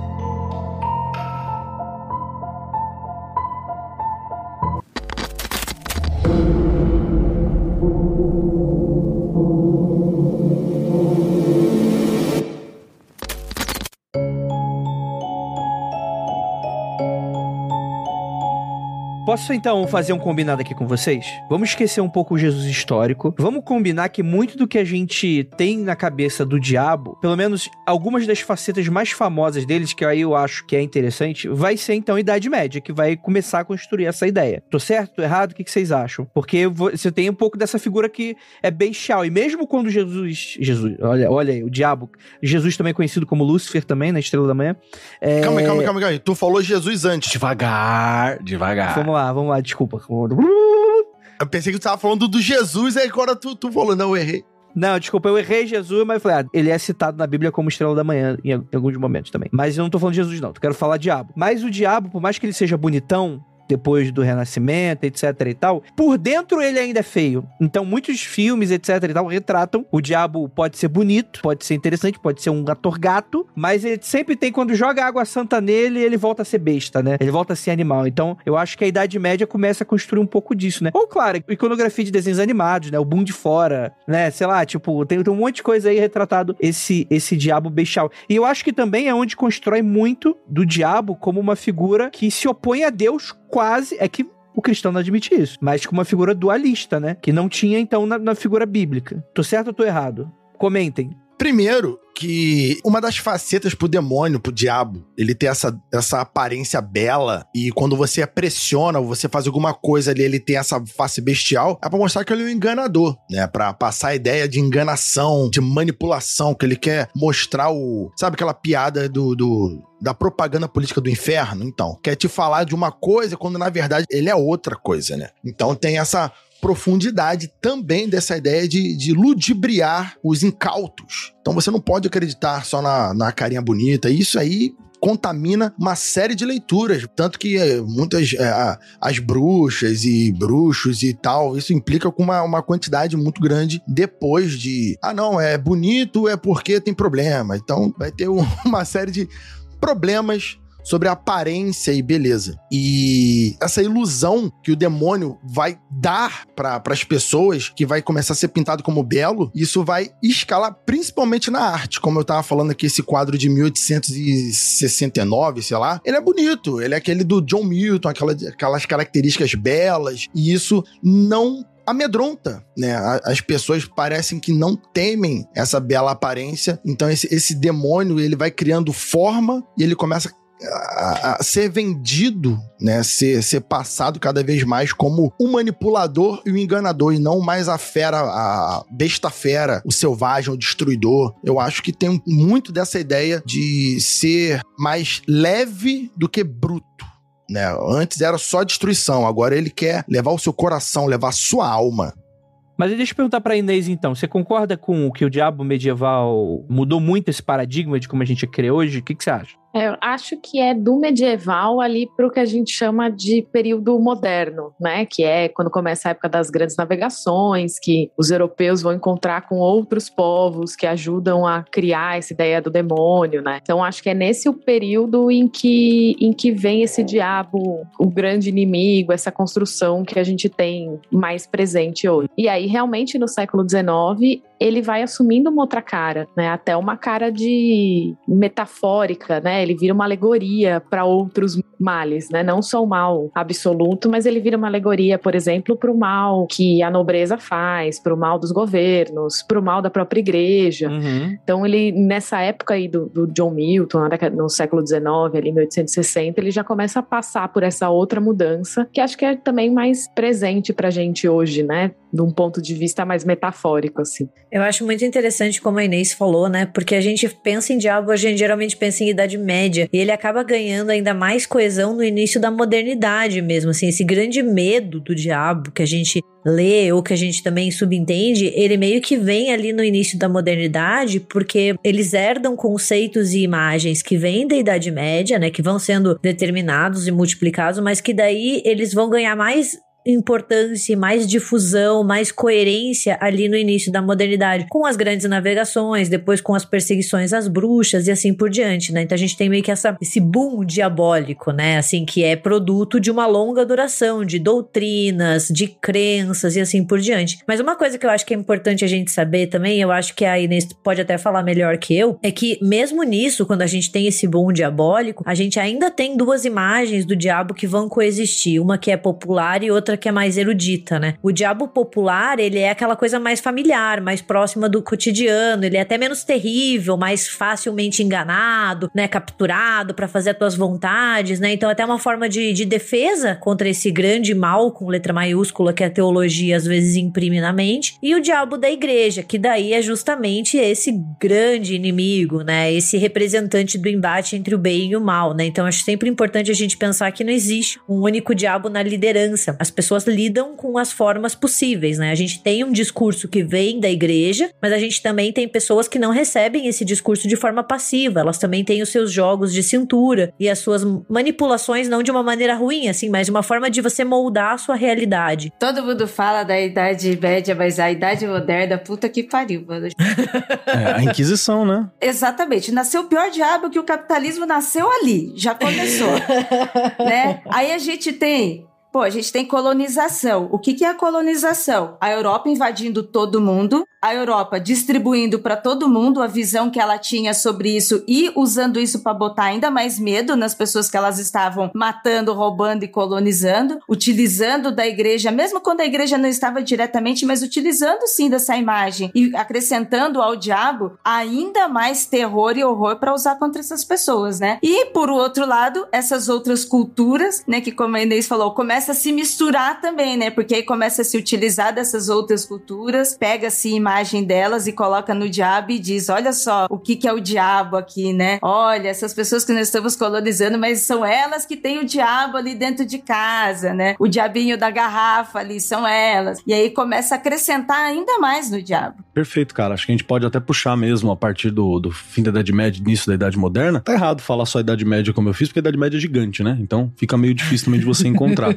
Posso, então, fazer um combinado aqui com vocês? Vamos esquecer um pouco o Jesus histórico. Vamos combinar que muito do que a gente tem na cabeça do diabo, pelo menos algumas das facetas mais famosas deles, que aí eu acho que é interessante, vai ser, então, a Idade Média, que vai começar a construir essa ideia. Tô certo? Tô errado? O que vocês acham? Porque você tem um pouco dessa figura que é bestial. E mesmo quando Jesus... Jesus... Olha, olha aí, o diabo. Jesus também é conhecido como Lúcifer também, na Estrela da Manhã. É... Calma aí, calma aí, calma aí. Tu falou Jesus antes. Devagar, devagar. Vamos lá. Ah, vamos lá, desculpa. Eu pensei que tu tava falando do Jesus, aí agora tu, tu falou, não, eu errei. Não, desculpa, eu errei Jesus, mas eu falei, ah, ele é citado na Bíblia como Estrela da Manhã em alguns momentos também. Mas eu não tô falando de Jesus, não, eu quero falar diabo. Mas o diabo, por mais que ele seja bonitão, depois do Renascimento, etc e tal, por dentro ele ainda é feio. Então muitos filmes, etc e tal, retratam o diabo. Pode ser bonito, pode ser interessante, pode ser um ator gato, mas ele sempre tem, quando joga água santa nele, ele volta a ser besta, né? Ele volta a ser animal. Então eu acho que a Idade Média começa a construir um pouco disso, né? Ou claro, iconografia de desenhos animados, né? O Boom de Fora, né? Sei lá, tipo, tem, tem um monte de coisa aí retratado esse, esse diabo bestial. E eu acho que também é onde constrói muito do diabo como uma figura que se opõe a Deus. Quase, é que o cristão não admite isso, mas com uma figura dualista, né? Que não tinha, então, na, na figura bíblica. Tô certo ou tô errado? Comentem. Primeiro, que uma das facetas pro demônio, pro diabo, ele tem essa, essa aparência bela, e quando você pressiona ou você faz alguma coisa ali, ele tem essa face bestial, é pra mostrar que ele é um enganador, né? Pra passar a ideia de enganação, de manipulação, que ele quer mostrar o... Sabe aquela piada do... do da propaganda política do inferno? Então, quer te falar de uma coisa quando, na verdade, ele é outra coisa, né? Então tem essa... profundidade também dessa ideia de, de ludibriar os incautos. Então você não pode acreditar só na, na carinha bonita. Isso aí contamina uma série de leituras. Tanto que é, muitas... É, as bruxas e bruxos e tal, isso implica com uma, uma quantidade muito grande depois de... Ah, não, é bonito, é porque tem problema. Então vai ter um, uma série de problemas... sobre a aparência e beleza. E essa ilusão que o demônio vai dar para as pessoas, que vai começar a ser pintado como belo, isso vai escalar principalmente na arte. Como eu tava falando aqui, esse quadro de mil oitocentos e sessenta e nove, sei lá, ele é bonito, ele é aquele do John Milton, aquela, aquelas características belas, e isso não amedronta, né? As pessoas parecem que não temem essa bela aparência, então esse, esse demônio, ele vai criando forma e ele começa a A, a ser vendido, né? Ser, ser passado cada vez mais como o manipulador e o enganador, e não mais a fera, a besta fera, o selvagem, o destruidor. Eu acho que tem muito dessa ideia de ser mais leve do que bruto, né? Antes era só destruição, agora ele quer levar o seu coração, levar a sua alma. Mas deixa eu perguntar pra Inês, então. Você concorda com que o diabo medieval mudou muito esse paradigma de como a gente crê hoje? O que, que você acha? Eu acho que é do medieval ali pro que a gente chama de período moderno, né? Que é quando começa a época das grandes navegações, que os europeus vão encontrar com outros povos que ajudam a criar essa ideia do demônio, né? Então, acho que é nesse o período em que, em que vem esse diabo, o grande inimigo, essa construção que a gente tem mais presente hoje. E aí, realmente, no século dezenove, ele vai assumindo uma outra cara, né? Até uma cara de metafórica, né? Ele vira uma alegoria para outros males, né? Não só o mal absoluto, mas ele vira uma alegoria, por exemplo, para o mal que a nobreza faz, para o mal dos governos, para o mal da própria igreja. Uhum. Então, ele, nessa época aí do, do John Milton, no século dezenove, ali em mil oitocentos e sessenta, ele já começa a passar por essa outra mudança, que acho que é também mais presente para a gente hoje, né? de um ponto de vista mais metafórico, assim. Eu acho muito interessante como a Inês falou, né? Porque a gente pensa em diabo, a gente geralmente pensa em Idade Média, e ele acaba ganhando ainda mais coesão no início da modernidade mesmo, assim, esse grande medo do diabo que a gente lê, ou que a gente também subentende, ele meio que vem ali no início da modernidade, porque eles herdam conceitos e imagens que vêm da Idade Média, né? Que vão sendo determinados e multiplicados, mas que daí eles vão ganhar mais importância, mais difusão, mais coerência ali no início da modernidade, com as grandes navegações, depois com as perseguições às bruxas e assim por diante, né? Então a gente tem meio que essa, esse boom diabólico, né? Assim, que é produto de uma longa duração, de doutrinas, de crenças e assim por diante. Mas uma coisa que eu acho que é importante a gente saber também, eu acho que a Inês pode até falar melhor que eu, é que mesmo nisso, quando a gente tem esse boom diabólico, a gente ainda tem duas imagens do diabo que vão coexistir, uma que é popular e outra que é mais erudita, né? O diabo popular, ele é aquela coisa mais familiar, mais próxima do cotidiano, ele é até menos terrível, mais facilmente enganado, né? Capturado para fazer as tuas vontades, né? Então até uma forma de, de defesa contra esse grande mal com letra maiúscula que a teologia às vezes imprime na mente. E o diabo da igreja, que daí é justamente esse grande inimigo, né? Esse representante do embate entre o bem e o mal, né? Então acho sempre importante a gente pensar que não existe um único diabo na liderança. As pessoas pessoas lidam com as formas possíveis, né? A gente tem um discurso que vem da igreja, mas a gente também tem pessoas que não recebem esse discurso de forma passiva, elas também têm os seus jogos de cintura e as suas manipulações, não de uma maneira ruim, assim, mas de uma forma de você moldar a sua realidade. Todo mundo fala da Idade Média, mas a Idade Moderna, puta que pariu, mano. É, a Inquisição, né? Exatamente. Nasceu o pior diabo que o capitalismo nasceu ali, já começou. Né? Aí a gente tem... Pô, a gente tem colonização. O que, que é a colonização? A Europa invadindo todo mundo, a Europa distribuindo para todo mundo a visão que ela tinha sobre isso e usando isso para botar ainda mais medo nas pessoas que elas estavam matando, roubando e colonizando, utilizando da igreja, mesmo quando a igreja não estava diretamente, mas utilizando sim dessa imagem e acrescentando ao diabo ainda mais terror e horror para usar contra essas pessoas, né? E, por outro lado, essas outras culturas, né, que como a Inês falou, começa Começa a se misturar também, né? Porque aí começa a se utilizar dessas outras culturas, pega-se a imagem delas e coloca no diabo e diz, olha só o que, que é o diabo aqui, né? Olha, essas pessoas que nós estamos colonizando, mas são elas que têm o diabo ali dentro de casa, né? O diabinho da garrafa ali, são elas. E aí começa a acrescentar ainda mais no diabo. Perfeito, cara. Acho que a gente pode até puxar mesmo a partir do, do fim da Idade Média, início da Idade Moderna. Tá errado falar só Idade Média como eu fiz, porque a Idade Média é gigante, né? Então fica meio difícil também de você encontrar.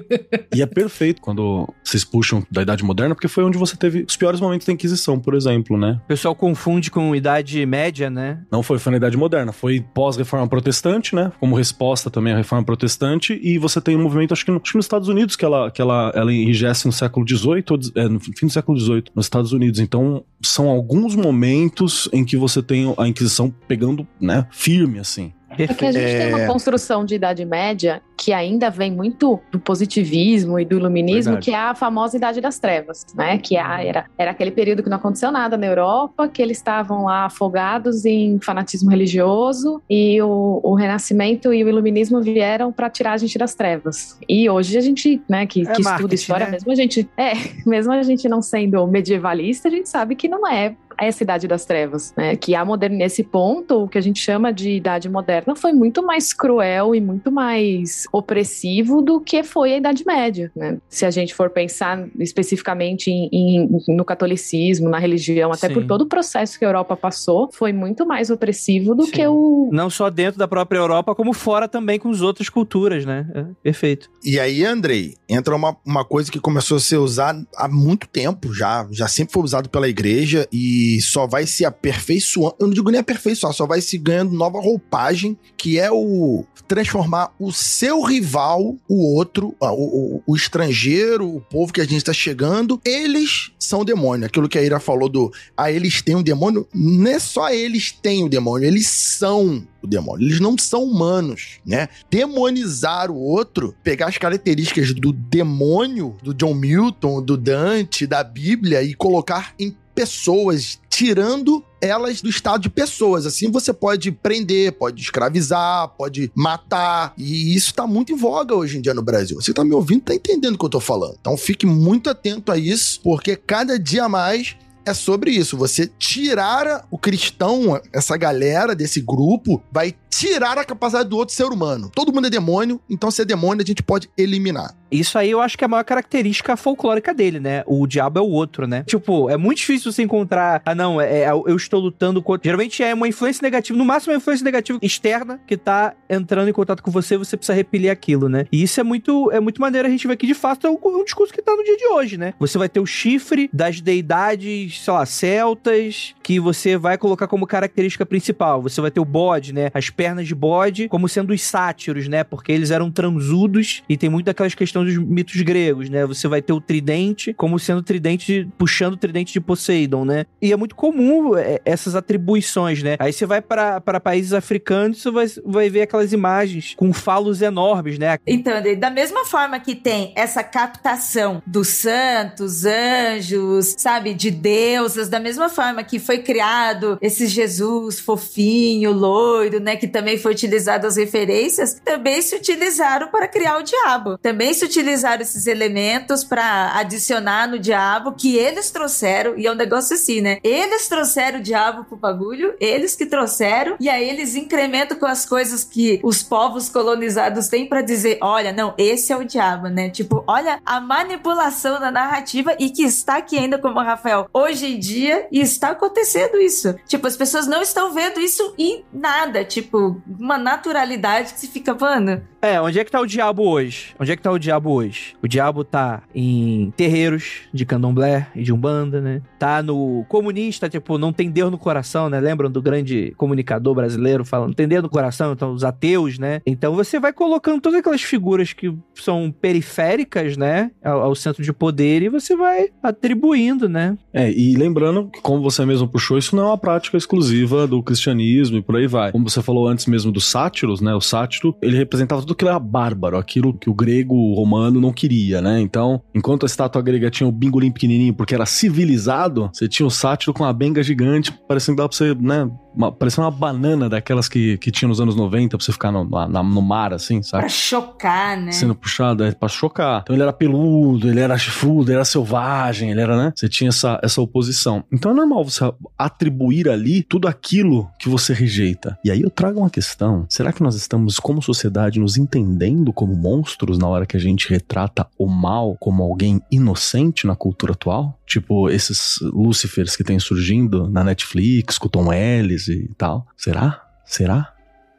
E é perfeito quando vocês puxam da Idade Moderna, porque foi onde você teve os piores momentos da Inquisição, por exemplo, né? O pessoal confunde com Idade Média, né? Não foi, foi na Idade Moderna, foi pós-reforma protestante, né? Como resposta também à reforma protestante, e você tem um movimento, acho que, acho que nos Estados Unidos, que ela, que ela, ela enrijece no século dezoito, ou, é, no fim do século dezoito, nos Estados Unidos. Então, são alguns momentos em que você tem a Inquisição pegando, né, firme, assim. Porque a gente é... tem uma construção de Idade Média que ainda vem muito do positivismo e do iluminismo, verdade, que é a famosa Idade das Trevas, né? Que era, era aquele período que não aconteceu nada na Europa, que eles estavam lá afogados em fanatismo religioso, e o, o Renascimento e o Iluminismo vieram para tirar a gente das trevas. E hoje a gente, né, que, é que estuda história, né? mesmo a gente, é, mesmo a gente não sendo medievalista, a gente sabe que não é essa Idade das Trevas, né? Que a moderna, nesse ponto, o que a gente chama de Idade Moderna foi muito mais cruel e muito mais opressivo do que foi a Idade Média, né? Se a gente for pensar especificamente em, em, no catolicismo, na religião, até, sim, por todo o processo que a Europa passou, foi muito mais opressivo do, sim, que o... Não só dentro da própria Europa, como fora também com as outras culturas, né? É, perfeito. E aí, Andrei, entra uma, uma coisa que começou a ser usada há muito tempo já, já sempre foi usado pela igreja e E só vai se aperfeiçoando, eu não digo nem aperfeiçoar, só vai se ganhando nova roupagem, que é o transformar o seu rival, o outro, o, o, o estrangeiro, o povo que a gente está chegando, eles são demônio. Aquilo que a Ira falou do, ah, eles têm um demônio, não é só eles têm o demônio, eles são o demônio, eles não são humanos, né? Demonizar o outro, pegar as características do demônio, do John Milton, do Dante, da Bíblia, e colocar em pessoas, tirando elas do estado de pessoas. Assim, você pode prender, pode escravizar, pode matar. E isso tá muito em voga hoje em dia no Brasil. Você tá me ouvindo, tá entendendo o que eu tô falando. Então fique muito atento a isso, porque cada dia mais é sobre isso. Você tirar o cristão, essa galera desse grupo, vai tirar a capacidade do outro ser humano. Todo mundo é demônio, então se é demônio a gente pode eliminar. Isso aí eu acho que é a maior característica folclórica dele, né? O diabo é o outro, né? Tipo, é muito difícil você encontrar... Ah, não, é, é, eu estou lutando contra... Geralmente é uma influência negativa, no máximo é uma influência negativa externa que tá entrando em contato com você, você precisa repelir aquilo, né? E isso é muito, é muito maneiro a gente ver aqui, de fato, é um, um discurso que tá no dia de hoje, né? Você vai ter o chifre das deidades, sei lá, celtas, que você vai colocar como característica principal. Você vai ter o bode, né? As pernas de bode, como sendo os sátiros, né? Porque eles eram transudos e tem muito daquelas questões dos mitos gregos, né? Você vai ter o tridente como sendo o tridente, de, puxando o tridente de Poseidon, né? E é muito comum essas atribuições, né? Aí você vai para países africanos, você vai, vai ver aquelas imagens com falos enormes, né? Então, da mesma forma que tem essa captação dos santos, anjos, sabe? De deusas, da mesma forma que foi criado esse Jesus fofinho, loiro, né? Que também foi utilizado as referências, também se utilizaram para criar o diabo. Também se utilizar esses elementos para adicionar no diabo, que eles trouxeram, e é um negócio assim, né? Eles trouxeram o diabo pro bagulho, eles que trouxeram, e aí eles incrementam com as coisas que os povos colonizados têm pra dizer, olha, não, esse é o diabo, né? Tipo, olha a manipulação da narrativa, e que está aqui ainda, como o Rafael, hoje em dia, e está acontecendo isso. Tipo, as pessoas não estão vendo isso em nada, tipo, uma naturalidade que se fica, mano... É, onde é que tá o diabo hoje? Onde é que tá o diabo hoje? O diabo tá em terreiros de candomblé e de umbanda, né? Tá no comunista, tipo, não tem Deus no coração, né? Lembram do grande comunicador brasileiro falando, não tem Deus no coração, então os ateus, né? Então você vai colocando todas aquelas figuras que são periféricas, né? Ao, ao centro de poder, e você vai atribuindo, né? É, e lembrando que, como você mesmo puxou, isso não é uma prática exclusiva do cristianismo e por aí vai. Como você falou antes mesmo dos sátiros, né? O sátiro, ele representava tudo aquilo era bárbaro, aquilo que o grego romano não queria, né? Então, enquanto a estátua grega tinha o bingolim pequenininho porque era civilizado, você tinha o sátiro com a benga gigante, parecendo que dava pra você, né? Uma, parecia uma banana daquelas que, que tinha nos anos noventa, pra você ficar no, na, no mar, assim, sabe? Pra chocar, né? Sendo puxado, é, pra chocar. Então ele era peludo, ele era chifrudo, ele era selvagem, ele era, né? Você tinha essa, essa oposição. Então é normal você atribuir ali tudo aquilo que você rejeita. E aí eu trago uma questão. Será que nós estamos, como sociedade, nos entendendo como monstros na hora que a gente retrata o mal como alguém inocente na cultura atual? Tipo, esses Lúcifers que tem surgindo na Netflix, com o Tom Ellis, e tal. Será? Será?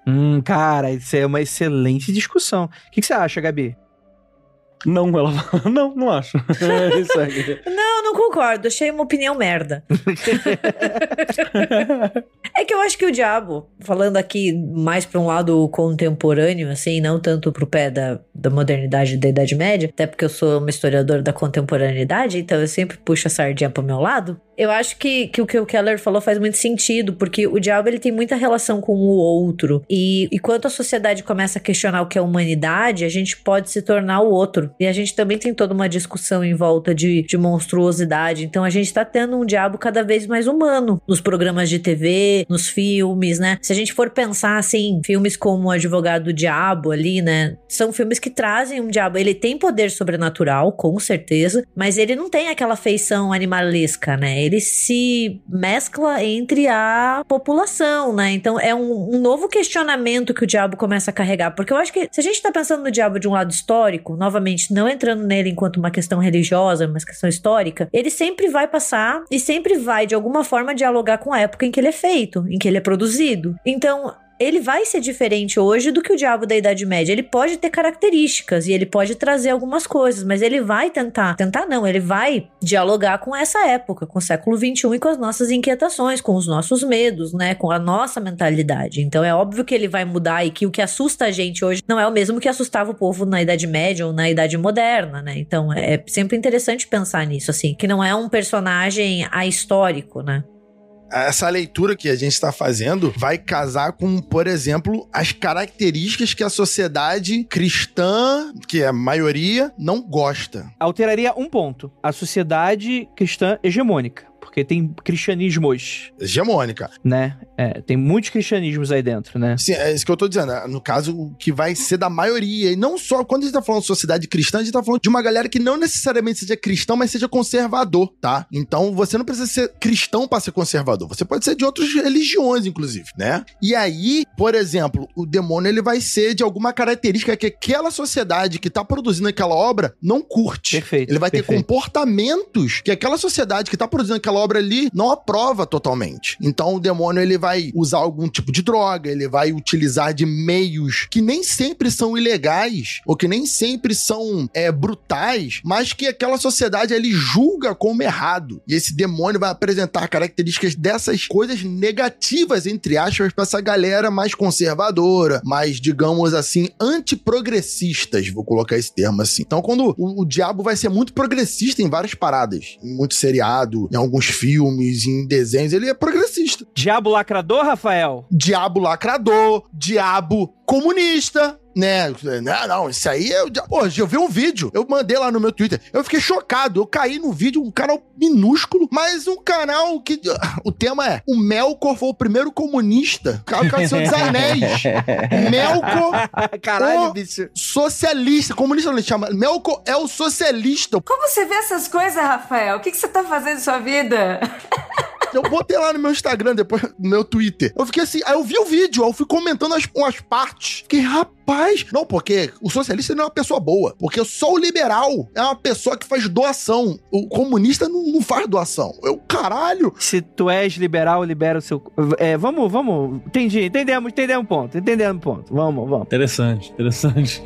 Hum, cara, isso é uma excelente discussão. O que, que você acha, Gabi? Não, ela fala, não, não acho. É isso aí. Não, não concordo. Achei uma opinião merda. É que eu acho que o diabo, falando aqui mais pra um lado contemporâneo, assim, não tanto pro pé da, da modernidade e da Idade Média, até porque eu sou uma historiadora da contemporaneidade, então eu sempre puxo a sardinha pro meu lado. Eu acho que, que o que o Keller falou faz muito sentido, porque o diabo ele tem muita relação com o outro. E enquanto a sociedade começa a questionar o que é humanidade, a gente pode se tornar o outro. E a gente também tem toda uma discussão em volta de, de monstruosidade. Então a gente tá tendo um diabo cada vez mais humano nos programas de T V, nos filmes, né? Se a gente for pensar, assim, filmes como O Advogado do Diabo ali, né? São filmes que trazem um diabo. Ele tem poder sobrenatural, com certeza, mas ele não tem aquela feição animalesca, né? Ele se mescla entre a população, né? Então é um, um novo questionamento que o diabo começa a carregar. Porque eu acho que se a gente tá pensando no diabo de um lado histórico, novamente, não entrando nele enquanto uma questão religiosa, uma questão histórica, ele sempre vai passar e sempre vai, de alguma forma, dialogar com a época em que ele é feito, em que ele é produzido. Então... ele vai ser diferente hoje do que o diabo da Idade Média. Ele pode ter características e ele pode trazer algumas coisas, mas ele vai tentar, tentar não, ele vai dialogar com essa época, com o século vinte e um e com as nossas inquietações, com os nossos medos, né, com a nossa mentalidade. Então é óbvio que ele vai mudar e que o que assusta a gente hoje não é o mesmo que assustava o povo na Idade Média ou na Idade Moderna, né? Então é sempre interessante pensar nisso, assim, que não é um personagem ahistórico, né? Essa leitura que a gente está fazendo vai casar com, por exemplo, as características que a sociedade cristã, que é a maioria, não gosta. Alteraria um ponto. A sociedade cristã hegemônica. porque tem cristianismos... hegemônica. Né? É, tem muitos cristianismos aí dentro, né? Sim, é isso que eu tô dizendo. No caso, o que vai ser da maioria. E não só... Quando a gente tá falando de sociedade cristã, a gente tá falando de uma galera que não necessariamente seja cristão, mas seja conservador, tá? Então, você não precisa ser cristão pra ser conservador. Você pode ser de outras religiões, inclusive, né? E aí, por exemplo, o demônio, ele vai ser de alguma característica que aquela sociedade que tá produzindo aquela obra não curte. Perfeito. Ele vai perfeito. ter comportamentos que aquela sociedade que tá produzindo aquela obra ali não aprova totalmente. Então, o demônio, ele vai usar algum tipo de droga, ele vai utilizar de meios que nem sempre são ilegais, ou que nem sempre são é, brutais, mas que aquela sociedade, ele julga como errado. E esse demônio vai apresentar características dessas coisas negativas, entre aspas, pra essa galera mais conservadora, mais, digamos assim, antiprogressistas, vou colocar esse termo assim. Então, quando o, o diabo vai ser muito progressista em várias paradas, em muito seriado, em alguns filmes, em desenhos, ele é progressista. Diabo lacrador, Rafael? Diabo lacrador, diabo comunista, né? Não, não, isso aí é... Pô, eu vi um vídeo, eu mandei lá no meu Twitter, eu fiquei chocado, eu caí no vídeo, um canal minúsculo, mas um canal que... O tema é, o Melkor foi o primeiro comunista, o cara do Senhor dos Anéis. Melkor, caralho, o bicho. Socialista, comunista não lhe chama, Melkor é o socialista. Como você vê essas coisas, Rafael? O que, que você tá fazendo em sua vida? Eu botei lá no meu Instagram, depois no meu Twitter. Eu fiquei assim, aí eu vi o vídeo, aí eu fui comentando as, umas partes. Fiquei, rapaz... Não, porque o socialista não é uma pessoa boa. Porque só o liberal é uma pessoa que faz doação. O comunista não, não faz doação. Eu, caralho... Se tu és liberal, libera o seu... É, vamos, vamos... Entendi, entendemos, entendemos o ponto. Entendemos o ponto. Vamos, vamos. Interessante, interessante.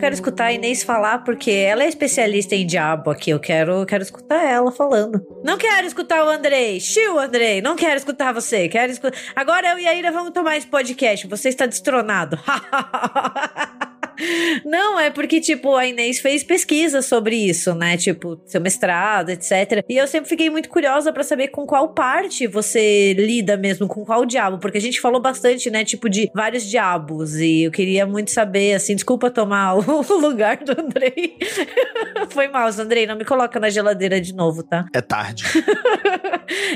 Quero escutar a Inês falar, porque ela é especialista em diabo aqui. Eu quero, quero escutar ela falando. Não quero escutar o Andrei. Chiu, Andrei. Não quero escutar você. Quero escutar... Agora eu e a Ira vamos tomar esse podcast. Você está destronado. Não, é porque, tipo, a Inês fez pesquisa sobre isso, né? Tipo, seu mestrado, etcétera. E eu sempre fiquei muito curiosa pra saber com qual parte você lida mesmo, com qual diabo. Porque a gente falou bastante, né? Tipo, de vários diabos. E eu queria muito saber, assim, desculpa tomar o lugar do Andrei. Foi mal, Andrei, não me coloca na geladeira de novo, tá? É tarde.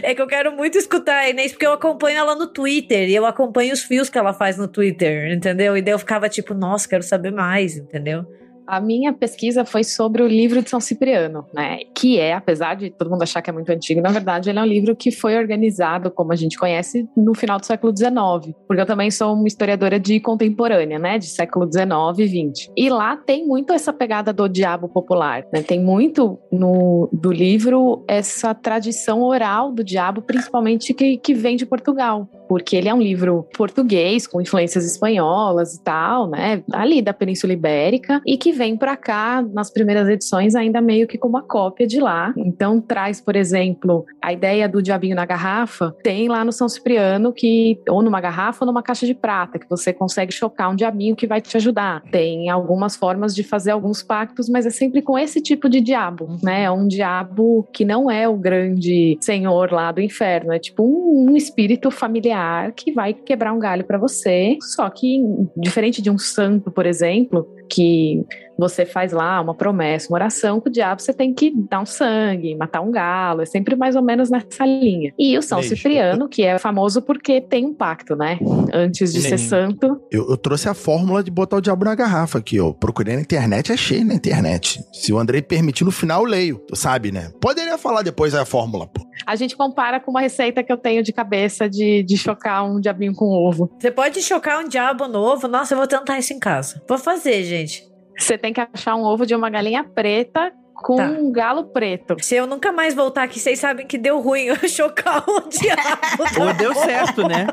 É que eu quero muito escutar a Inês, porque eu acompanho ela no Twitter. E eu acompanho os fios que ela faz no Twitter, entendeu? E daí eu ficava tipo, nossa, quero saber mais, entendeu? A minha pesquisa foi sobre o livro de São Cipriano, né? Que é, apesar de todo mundo achar que é muito antigo, na verdade ele é um livro que foi organizado, como a gente conhece, no final do século dezenove. Porque eu também sou uma historiadora de contemporânea, né? De século dezenove e vinte. E lá tem muito essa pegada do diabo popular, né? Tem muito no, do livro essa tradição oral do diabo, principalmente que, que vem de Portugal. Porque ele é um livro português, com influências espanholas e tal, né? Ali da Península Ibérica, e que vem pra cá, nas primeiras edições, ainda meio que como uma cópia de lá. Então traz, por exemplo, a ideia do diabinho na garrafa, tem lá no São Cipriano, que ou numa garrafa ou numa caixa de prata, que você consegue chocar um diabinho que vai te ajudar. Tem algumas formas de fazer alguns pactos, mas é sempre com esse tipo de diabo, né? É um diabo que não é o grande senhor lá do inferno, é tipo um, um espírito familiar que vai quebrar um galho pra você, só que diferente de um santo, por exemplo, que você faz lá uma promessa, uma oração com o diabo, você tem que dar um sangue, matar um galo, é sempre mais ou menos nessa linha. E o São Inês. Cipriano, que é famoso porque tem um pacto, né? Antes de Inês. ser santo. Eu, eu trouxe a fórmula de botar o diabo na garrafa aqui, ó. Procurei na internet, achei na internet. Se o Andrei permitir, no final eu leio, tu sabe, né? Poderia falar depois a fórmula, pô. A gente compara com uma receita que eu tenho de cabeça de, de chocar um diabinho com ovo. Você pode chocar um diabo no ovo? Nossa, eu vou tentar isso em casa. Vou fazer, gente. Você tem que achar um ovo de uma galinha preta com tá. um galo preto. Se eu nunca mais voltar aqui, vocês sabem que deu ruim eu chocar o diabo. Ou deu certo, né?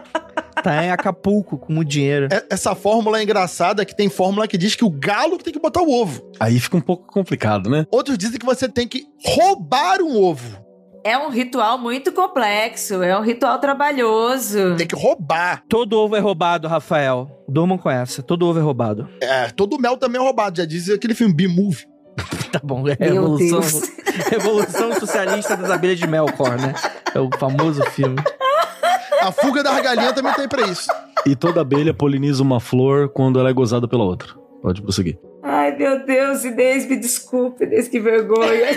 Tá em Acapulco com o dinheiro. Essa fórmula é engraçada, que tem fórmula que diz que o galo tem que botar o ovo. Aí fica um pouco complicado, né? Outros dizem que você tem que roubar um ovo. É um ritual muito complexo, é um ritual trabalhoso. Tem que roubar. Todo ovo é roubado, Rafael. Durmam com essa, todo ovo é roubado. É, todo mel também é roubado, já diz aquele filme B-Movie. Tá bom, é a evolução, evolução socialista das abelhas de Melkor, né? É o famoso filme. A fuga da argalinha também tem pra isso. E toda abelha poliniza uma flor quando ela é gozada pela outra. Pode prosseguir. Ai, meu Deus, Inês, me desculpe, Inês, que vergonha.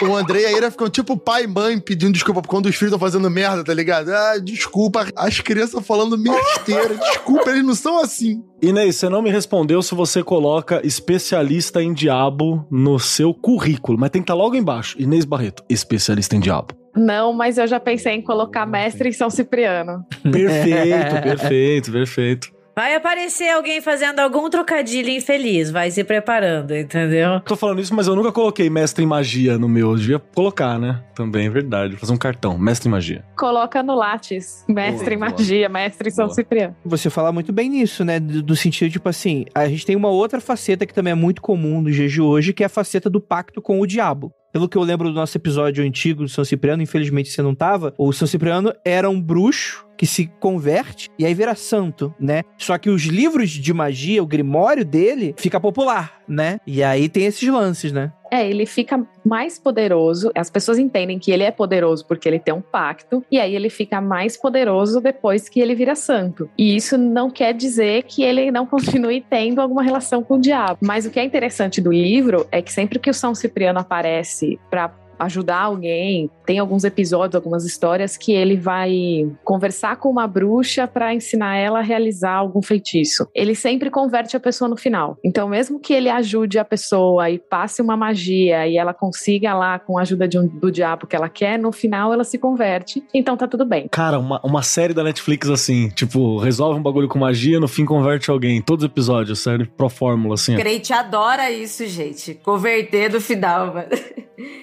O Andrei e a Ira ficam tipo pai e mãe pedindo desculpa quando os filhos estão fazendo merda, tá ligado? Ah, desculpa, as crianças falando besteira, desculpa, eles não são assim. Inês, você não me respondeu se você coloca especialista em diabo no seu currículo, mas tem que estar logo embaixo. Inês Barreto, especialista em diabo. Não, mas eu já pensei em colocar mestre em São Cipriano. Perfeito, perfeito, perfeito. Vai aparecer alguém fazendo algum trocadilho infeliz, vai se preparando, entendeu? Tô falando isso, mas eu nunca coloquei mestre em magia no meu. Eu devia colocar, né? Também, é verdade. Fazer um cartão, mestre em magia. Coloca no látis, mestre boa, em magia, boa. Mestre em São boa. Cipriano. Você fala muito bem nisso, né? Do, do sentido, tipo assim, a gente tem uma outra faceta que também é muito comum nos dias de hoje, que é a faceta do pacto com o diabo. Pelo que eu lembro do nosso episódio antigo do São Cipriano, infelizmente você não tava, o São Cipriano era um bruxo que se converte e aí vira santo, né? Só que os livros de magia, o grimório dele, fica popular, né? E aí tem esses lances, né? É, ele fica mais poderoso, as pessoas entendem que ele é poderoso porque ele tem um pacto, e aí ele fica mais poderoso depois que ele vira santo. E isso não quer dizer que ele não continue tendo alguma relação com o diabo. Mas o que é interessante do livro é que sempre que o São Cipriano aparece para ajudar alguém, tem alguns episódios, algumas histórias que ele vai conversar com uma bruxa para ensinar ela a realizar algum feitiço. Ele sempre converte a pessoa no final. Então, mesmo que ele ajude a pessoa e passe uma magia e ela consiga lá com a ajuda de um, do diabo que ela quer, no final ela se converte. Então, tá tudo bem. Cara, uma, uma série da Netflix assim, tipo, resolve um bagulho com magia, no fim converte alguém. Todos os episódios, série pro fórmula, assim. O crente adora isso, gente. Converter no final, mano.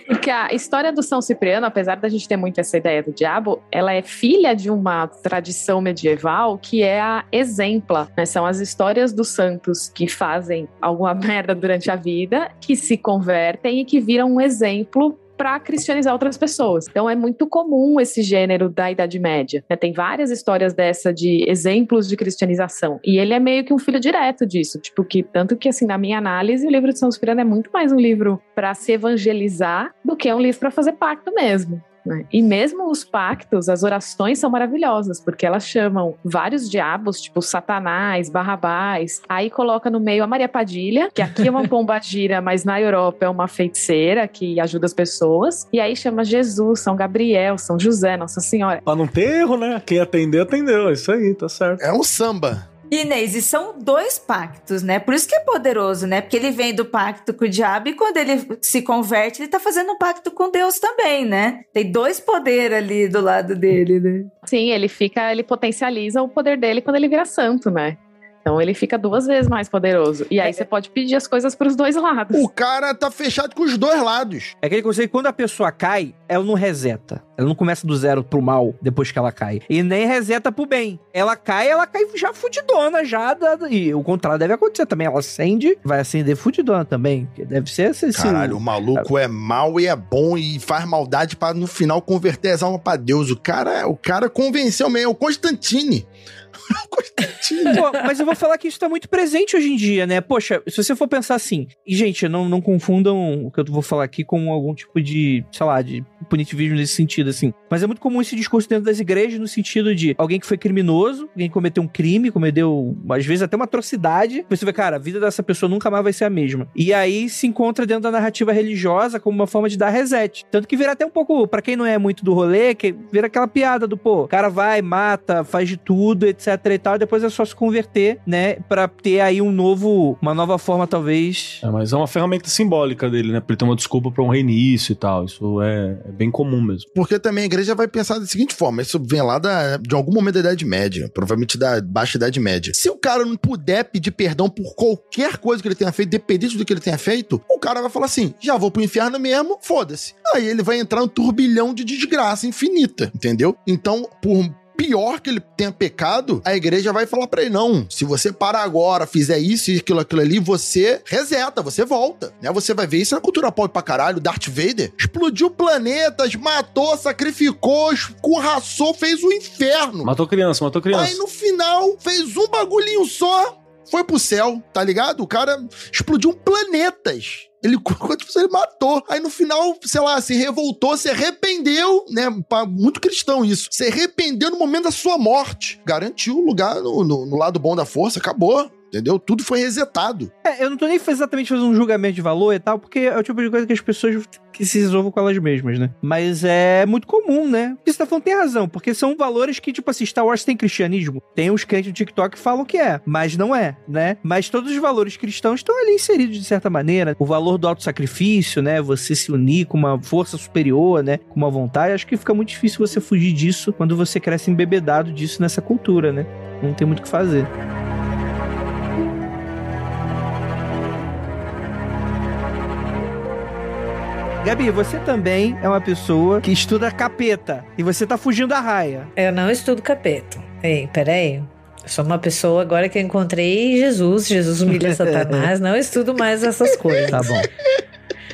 Porque a história do São Cipriano, apesar da gente ter muito essa ideia do diabo, ela é filha de uma tradição medieval que é a exempla, né? São as histórias dos santos que fazem alguma merda durante a vida, que se convertem e que viram um exemplo para cristianizar outras pessoas. Então é muito comum esse gênero da Idade Média, né? Tem várias histórias dessa de exemplos de cristianização. E ele é meio que um filho direto disso. Tipo que, tanto que assim, na minha análise, o livro de São Cipriano é muito mais um livro para se evangelizar do que um livro para fazer pacto mesmo. E mesmo os pactos, as orações são maravilhosas, porque elas chamam vários diabos, tipo Satanás, Barrabás, aí coloca no meio a Maria Padilha, que aqui é uma pombagira, mas na Europa é uma feiticeira que ajuda as pessoas, e aí chama Jesus, São Gabriel, São José, Nossa Senhora. Pra não ter erro, né? Quem atendeu, atendeu, é isso aí, tá certo. É um samba. Inês, e são dois pactos, né? Por isso que é poderoso, né? Porque ele vem do pacto com o diabo e quando ele se converte, ele tá fazendo um pacto com Deus também, né? Tem dois poderes ali do lado dele, né? Sim, ele fica, ele potencializa o poder dele quando ele vira santo, né? Então ele fica duas vezes mais poderoso. E aí você pode pedir as coisas pros dois lados. O cara tá fechado com os dois lados. É aquele conceito que quando a pessoa cai, ela não reseta. Ela não começa do zero pro mal depois que ela cai. E nem reseta pro bem. Ela cai, ela cai já fudidona, já. Da... E o contrário deve acontecer também. Ela acende, vai acender fudidona também. Deve ser assim. Caralho, o maluco é mau e é bom e faz maldade pra no final converter as almas pra Deus. O cara, o cara convenceu mesmo. É o Constantine. Pô, mas eu vou falar que isso tá muito presente hoje em dia, né? Poxa, se você for pensar assim... E, gente, não, não confundam o que eu vou falar aqui com algum tipo de, sei lá, de punitivismo nesse sentido, assim. Mas é muito comum esse discurso dentro das igrejas no sentido de alguém que foi criminoso, alguém que cometeu um crime, cometeu, às vezes, até uma atrocidade. Você vê, cara, a vida dessa pessoa nunca mais vai ser a mesma. E aí se encontra dentro da narrativa religiosa como uma forma de dar reset. Tanto que vira até um pouco, pra quem não é muito do rolê, que vira aquela piada do, pô, o cara vai, mata, faz de tudo, etcétera e tal, depois é só se converter, né, pra ter aí um novo, uma nova forma, talvez. É, mas é uma ferramenta simbólica dele, né, pra ele ter uma desculpa pra um reinício e tal, isso é, é bem comum mesmo. Porque também a igreja vai pensar da seguinte forma, isso vem lá da, de algum momento da Idade Média, provavelmente da Baixa Idade Média. Se o cara não puder pedir perdão por qualquer coisa que ele tenha feito, dependente do que ele tenha feito, o cara vai falar assim, já vou pro inferno mesmo, foda-se. Aí ele vai entrar num turbilhão de desgraça infinita, entendeu? Então, por pior que ele tenha pecado, a igreja vai falar pra ele, não, se você parar agora, fizer isso e aquilo, aquilo ali, você reseta, você volta, né? Você vai ver isso na cultura pop pra caralho, Darth Vader explodiu planetas, matou, sacrificou, escurraçou, fez o inferno. Matou criança, matou criança. Aí no final, fez um bagulhinho só, foi pro céu, tá ligado? O cara explodiu planetas. Ele, ele matou. Aí no final, sei lá, se revoltou, se arrependeu, né? Muito cristão isso. Se arrependeu no momento da sua morte. Garantiu o lugar no, no, no lado bom da força, acabou. Entendeu? Tudo foi resetado. É, eu não tô nem exatamente fazendo um julgamento de valor e tal, porque é o tipo de coisa que as pessoas que se resolvam com elas mesmas, né? Mas é muito comum, né? O que você tá falando tem razão, porque são valores que, tipo assim, Star Wars tem cristianismo, tem uns crentes do TikTok que falam que é, mas não é, né? Mas todos os valores cristãos estão ali inseridos de certa maneira. O valor do autossacrifício, né? Você se unir com uma força superior, né? Com uma vontade. Acho que fica muito difícil você fugir disso quando você cresce embebedado disso nessa cultura, né? Não tem muito o que fazer. Gabi, você também é uma pessoa que estuda capeta e você tá fugindo da raia. Eu não estudo capeta. Ei, peraí. Eu sou uma pessoa agora que eu encontrei Jesus. Jesus humilha Satanás. Não estudo mais essas coisas. Tá bom.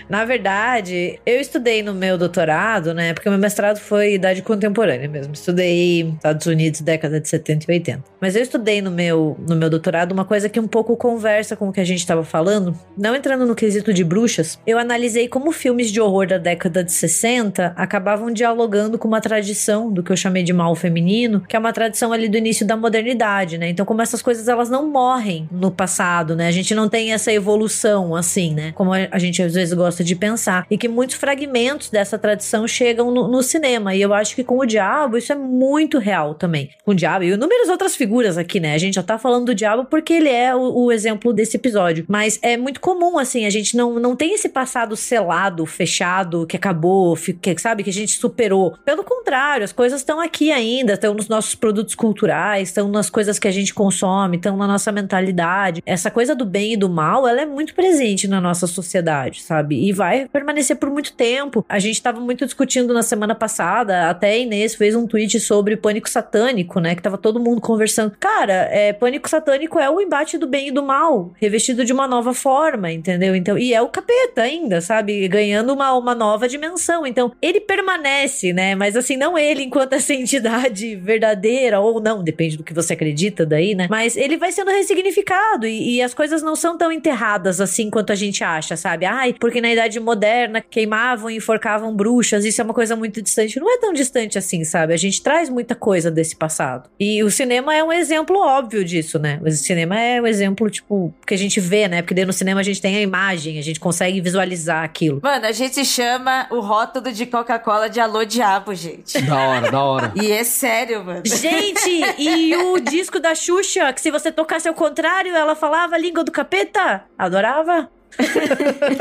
Na verdade, eu estudei no meu doutorado, né? Porque meu mestrado foi idade contemporânea mesmo. Estudei Estados Unidos, década de setenta e oitenta. Mas eu estudei no meu, no meu doutorado uma coisa que um pouco conversa com o que a gente estava falando. Não entrando no quesito de bruxas, eu analisei como filmes de horror da década de sessenta acabavam dialogando com uma tradição do que eu chamei de mal feminino, que é uma tradição ali do início da modernidade, né? Então, como essas coisas, elas não morrem no passado, né? A gente não tem essa evolução assim, né? Como a gente às vezes gosta de pensar, e que muitos fragmentos dessa tradição chegam no, no cinema, e eu acho que com o diabo isso é muito real também, com o diabo e inúmeras outras figuras aqui, né, a gente já tá falando do diabo porque ele é o, o exemplo desse episódio, mas é muito comum, assim, a gente não, não tem esse passado selado, fechado, que acabou, que, sabe, que a gente superou, pelo contrário, as coisas estão aqui ainda, estão nos nossos produtos culturais, estão nas coisas que a gente consome, estão na nossa mentalidade, essa coisa do bem e do mal, ela é muito presente na nossa sociedade, sabe, e vai permanecer por muito tempo. A gente estava muito discutindo na semana passada, até a Inês fez um tweet sobre pânico satânico, né, que tava todo mundo conversando. Cara, é, pânico satânico é o embate do bem e do mal, revestido de uma nova forma, entendeu? Então, e é o capeta ainda, sabe, ganhando uma, uma nova dimensão. Então, ele permanece, né, mas assim, não ele enquanto essa entidade verdadeira, ou não, depende do que você acredita daí, né, mas ele vai sendo ressignificado, e, e as coisas não são tão enterradas assim quanto a gente acha, sabe? Ai, porque na idade moderna, queimavam e enforcavam bruxas, isso é uma coisa muito distante. Não é tão distante assim, sabe? A gente traz muita coisa desse passado. E o cinema é um exemplo óbvio disso, né? O cinema é um exemplo, tipo, que a gente vê, né? Porque dentro do cinema a gente tem a imagem, a gente consegue visualizar aquilo. Mano, a gente chama o rótulo de Coca-Cola de Alô Diabo, gente. Da hora, da hora. E é sério, mano. Gente, e o disco da Xuxa, que se você tocasse ao contrário, ela falava língua do capeta? Adorava.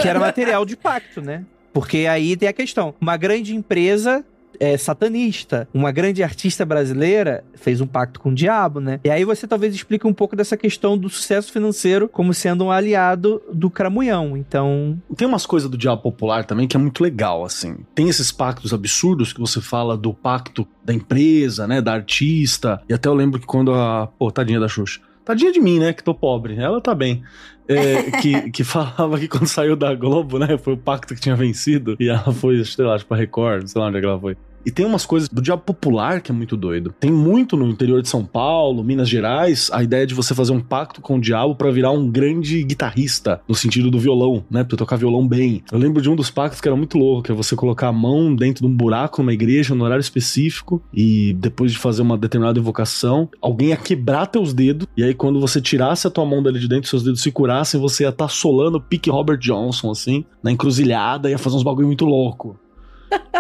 Que era material de pacto, né? Porque aí tem a questão. Uma grande empresa é, satanista, uma grande artista brasileira fez um pacto com o diabo, né? E aí você talvez explique um pouco dessa questão do sucesso financeiro como sendo um aliado do cramunhão, então... Tem umas coisas do diabo popular também que é muito legal, assim. Tem esses pactos absurdos que você fala do pacto da empresa, né? Da artista. E até eu lembro que quando a... Pô, tadinha da Xuxa. Tadinha de mim, né? Que tô pobre. Ela tá bem. É, que, que falava que quando saiu da Globo, né? Foi o pacto que tinha vencido. E ela foi, sei lá, tipo a Record. Sei lá onde é que ela foi. E tem umas coisas do diabo popular que é muito doido. Tem muito no interior de São Paulo, Minas Gerais, a ideia de você fazer um pacto com o diabo pra virar um grande guitarrista, no sentido do violão, né? Pra tocar violão bem. Eu lembro de um dos pactos que era muito louco, que é você colocar a mão dentro de um buraco numa igreja, num horário específico, e depois de fazer uma determinada invocação, alguém ia quebrar teus dedos, e aí quando você tirasse a tua mão dali de dentro, seus dedos se curassem, você ia estar solando pique Robert Johnson, assim, na encruzilhada, ia fazer uns bagulho muito louco.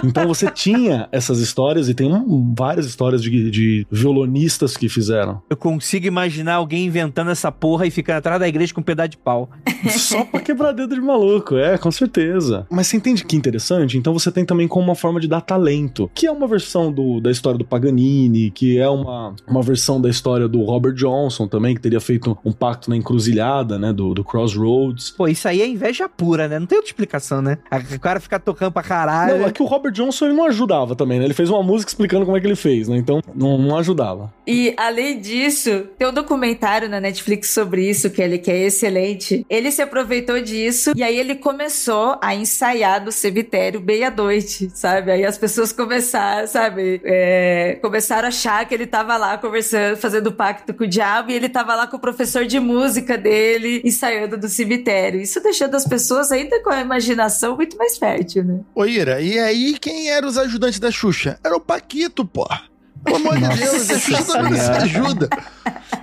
Então você tinha essas histórias, e tem um, várias histórias de, de violonistas que fizeram. Eu consigo imaginar alguém inventando essa porra e ficando atrás da igreja com um pedaço de pau. Só pra quebrar dedo de maluco, é, com certeza. Mas você entende que interessante? Então você tem também como uma forma de dar talento, que é uma versão do, da história do Paganini, que é uma, uma versão da história do Robert Johnson também, que teria feito um pacto na encruzilhada, né, do, do Crossroads. Pô, isso aí é inveja pura, né? Não tem outra explicação, né? O cara ficar tocando pra caralho... Não, que o Robert Johnson ele não ajudava também, né? Ele fez uma música explicando como é que ele fez, né? Então, não, não ajudava. E, além disso, tem um documentário na Netflix sobre isso, Kelly, que é excelente. Ele se aproveitou disso e aí ele começou a ensaiar no cemitério meia-noite, sabe? Aí as pessoas começaram, sabe? É, começaram a achar que ele tava lá conversando, fazendo pacto com o diabo, e ele tava lá com o professor de música dele, ensaiando no cemitério. Isso deixando as pessoas ainda com a imaginação muito mais fértil, né? Ô, Ira, e aí quem eram os ajudantes da Xuxa? Era o Paquito, porra. Pelo amor de Deus, a Xuxa também não se ajuda.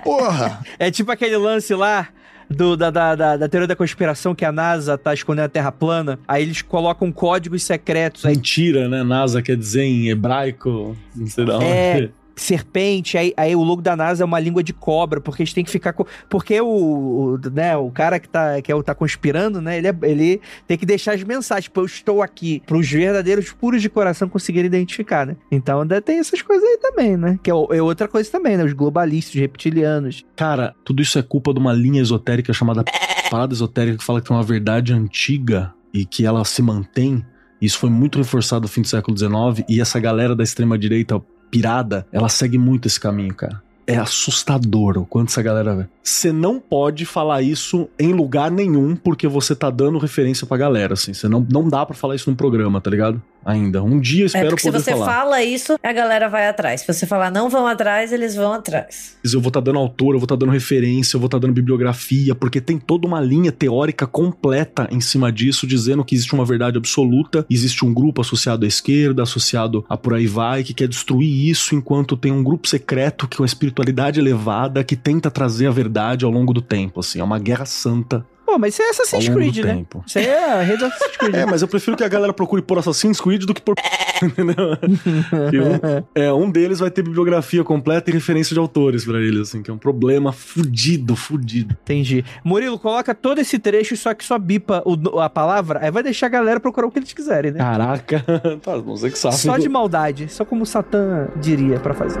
Porra. É tipo aquele lance lá do, da, da, da, da teoria da conspiração que a NASA tá escondendo a Terra plana. Aí eles colocam códigos secretos. Aí... Mentira, né? NASA quer dizer em hebraico, não sei de onde. É... serpente, aí, aí o logo da NASA é uma língua de cobra, porque eles têm que ficar com... Porque o, o, né, o cara que tá, que é, tá conspirando, né, ele, é, ele tem que deixar as mensagens, tipo, eu estou aqui, pros verdadeiros puros de coração conseguirem identificar, né? Então ainda tem essas coisas aí também, né? Que é, é outra coisa também, né? Os globalistas, os reptilianos. Cara, tudo isso é culpa de uma linha esotérica chamada Parada Esotérica, que fala que tem uma verdade antiga e que ela se mantém. Isso foi muito reforçado no fim do século dezenove, e essa galera da extrema-direita pirada, ela segue muito esse caminho, cara. É assustador o quanto essa galera vê. Você não pode falar isso em lugar nenhum, porque você tá dando referência pra galera, assim. Você não, não dá pra falar isso num programa, tá ligado? Ainda. Um dia eu espero poder falar. É, se você falar. fala isso, a galera vai atrás. Se você falar não vão atrás, eles vão atrás. Eu vou estar tá dando autor, eu vou estar tá dando referência, eu vou estar tá dando bibliografia, porque tem toda uma linha teórica completa em cima disso, dizendo que existe uma verdade absoluta, existe um grupo associado à esquerda, associado a por aí vai, que quer destruir isso, enquanto tem um grupo secreto, que é uma espiritualidade elevada, que tenta trazer a verdade ao longo do tempo, assim. É uma guerra santa. Pô, mas isso é Assassin's Creed, né? Tempo. Isso aí é a rede Assassin's Creed. É, mas eu prefiro que a galera procure por Assassin's Creed do que por... um, é, um deles vai ter bibliografia completa e referência de autores pra ele, assim, que é um problema fudido, fudido. Entendi. Murilo, coloca todo esse trecho, só que só bipa o, a palavra, aí vai deixar a galera procurar o que eles quiserem, né? Caraca. Tá, não sei que sabe. Só de maldade, só como o Satã diria pra fazer.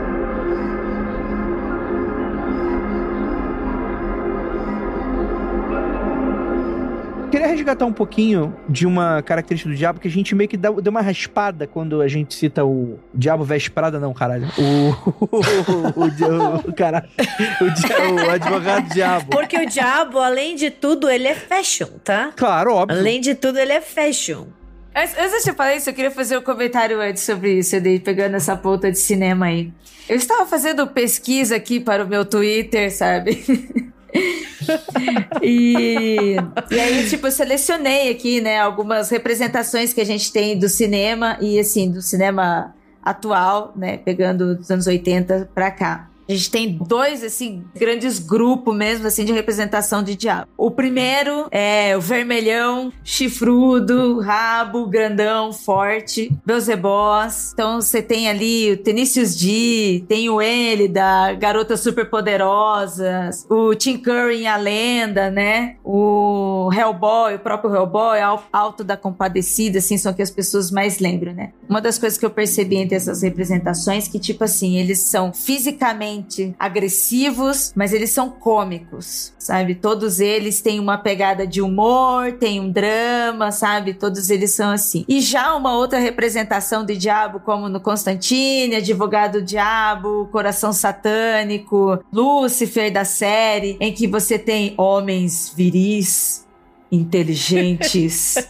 Queria resgatar um pouquinho de uma característica do diabo que a gente meio que deu uma raspada quando a gente cita o diabo veste prada, não, caralho. O. O. O. O. Caralho. O advogado diabo. Porque o diabo, além de tudo, ele é fashion, tá? Claro, óbvio. Além de tudo, ele é fashion. Antes de eu falar isso, eu queria fazer um comentário antes sobre isso, eu pegando essa ponta de cinema aí. Eu estava fazendo pesquisa aqui para o meu Twitter, sabe? e, e aí, tipo, eu selecionei aqui, né, algumas representações que a gente tem do cinema e, assim, do cinema atual, né, pegando dos anos oitenta pra cá. A gente tem dois, assim, grandes grupos mesmo, assim, de representação de diabo. O primeiro é o vermelhão, chifrudo, rabo, grandão, forte, Beelzebós. Então, você tem ali o Tenisius D, tem o Ellie da Garota Superpoderosa, o Tim Curry em A Lenda, né? O Hellboy, o próprio Hellboy, Alto da Compadecida, assim, são que as pessoas mais lembram, né? Uma das coisas que eu percebi entre essas representações é que, tipo assim, eles são fisicamente agressivos, mas eles são cômicos, sabe? Todos eles têm uma pegada de humor, tem um drama, sabe? Todos eles são assim. E já uma outra representação de diabo, como no Constantine, Advogado do Diabo, Coração Satânico, Lúcifer da série, em que você tem homens viris, inteligentes,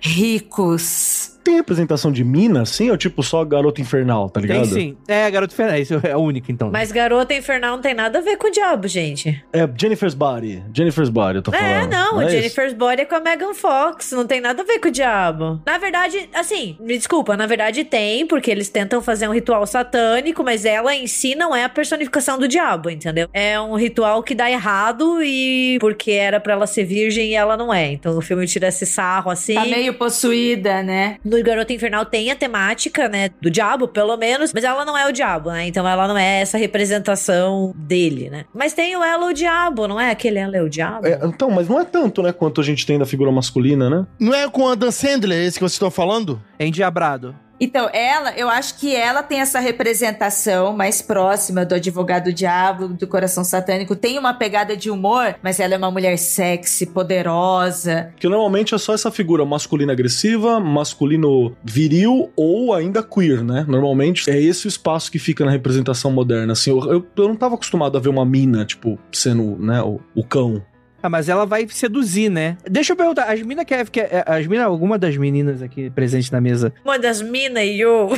ricos. Tem representação de mina, assim, ou tipo só Garota Infernal, tá ligado? Tem sim. É, Garota Infernal, isso é a única, então. Mas Garota Infernal não tem nada a ver com o diabo, gente. É, Jennifer's Body. Jennifer's Body, eu tô falando. É, não, não é Jennifer's isso? Body é com a Megan Fox, não tem nada a ver com o diabo. Na verdade, assim, me desculpa, na verdade tem, porque eles tentam fazer um ritual satânico, mas ela em si não é a personificação do diabo, entendeu? É um ritual que dá errado e porque era pra ela ser virgem e ela não é. Então o filme tira esse sarro, assim. Tá meio possuída, né? No Garota Infernal tem a temática, né, do diabo, pelo menos, mas ela não é o diabo, né, então ela não é essa representação dele, né. Mas tem o Ela é o Diabo, não é? Aquele Ela é o Diabo? É, então, mas não é tanto, né, quanto a gente tem da figura masculina, né? Não é com Adam Sandler esse que vocês estão falando? É endiabrado. Então, ela, eu acho que ela tem essa representação mais próxima do Advogado do Diabo, do Coração Satânico. Tem uma pegada de humor, mas ela é uma mulher sexy, poderosa. Que normalmente é só essa figura masculina agressiva, masculino viril ou ainda queer, né? Normalmente é esse o espaço que fica na representação moderna. Assim, eu, eu, eu não tava acostumado a ver uma mina, tipo, sendo, né, o, o cão. Ah, mas ela vai seduzir, né? Deixa eu perguntar, as minas que é... As mina, alguma das meninas aqui presentes na mesa... Uma das minas e eu...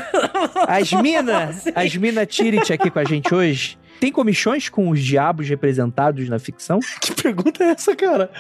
As minas... As minas Tirit aqui com a gente hoje... Tem comichões com os diabos representados na ficção? Que pergunta é essa, cara?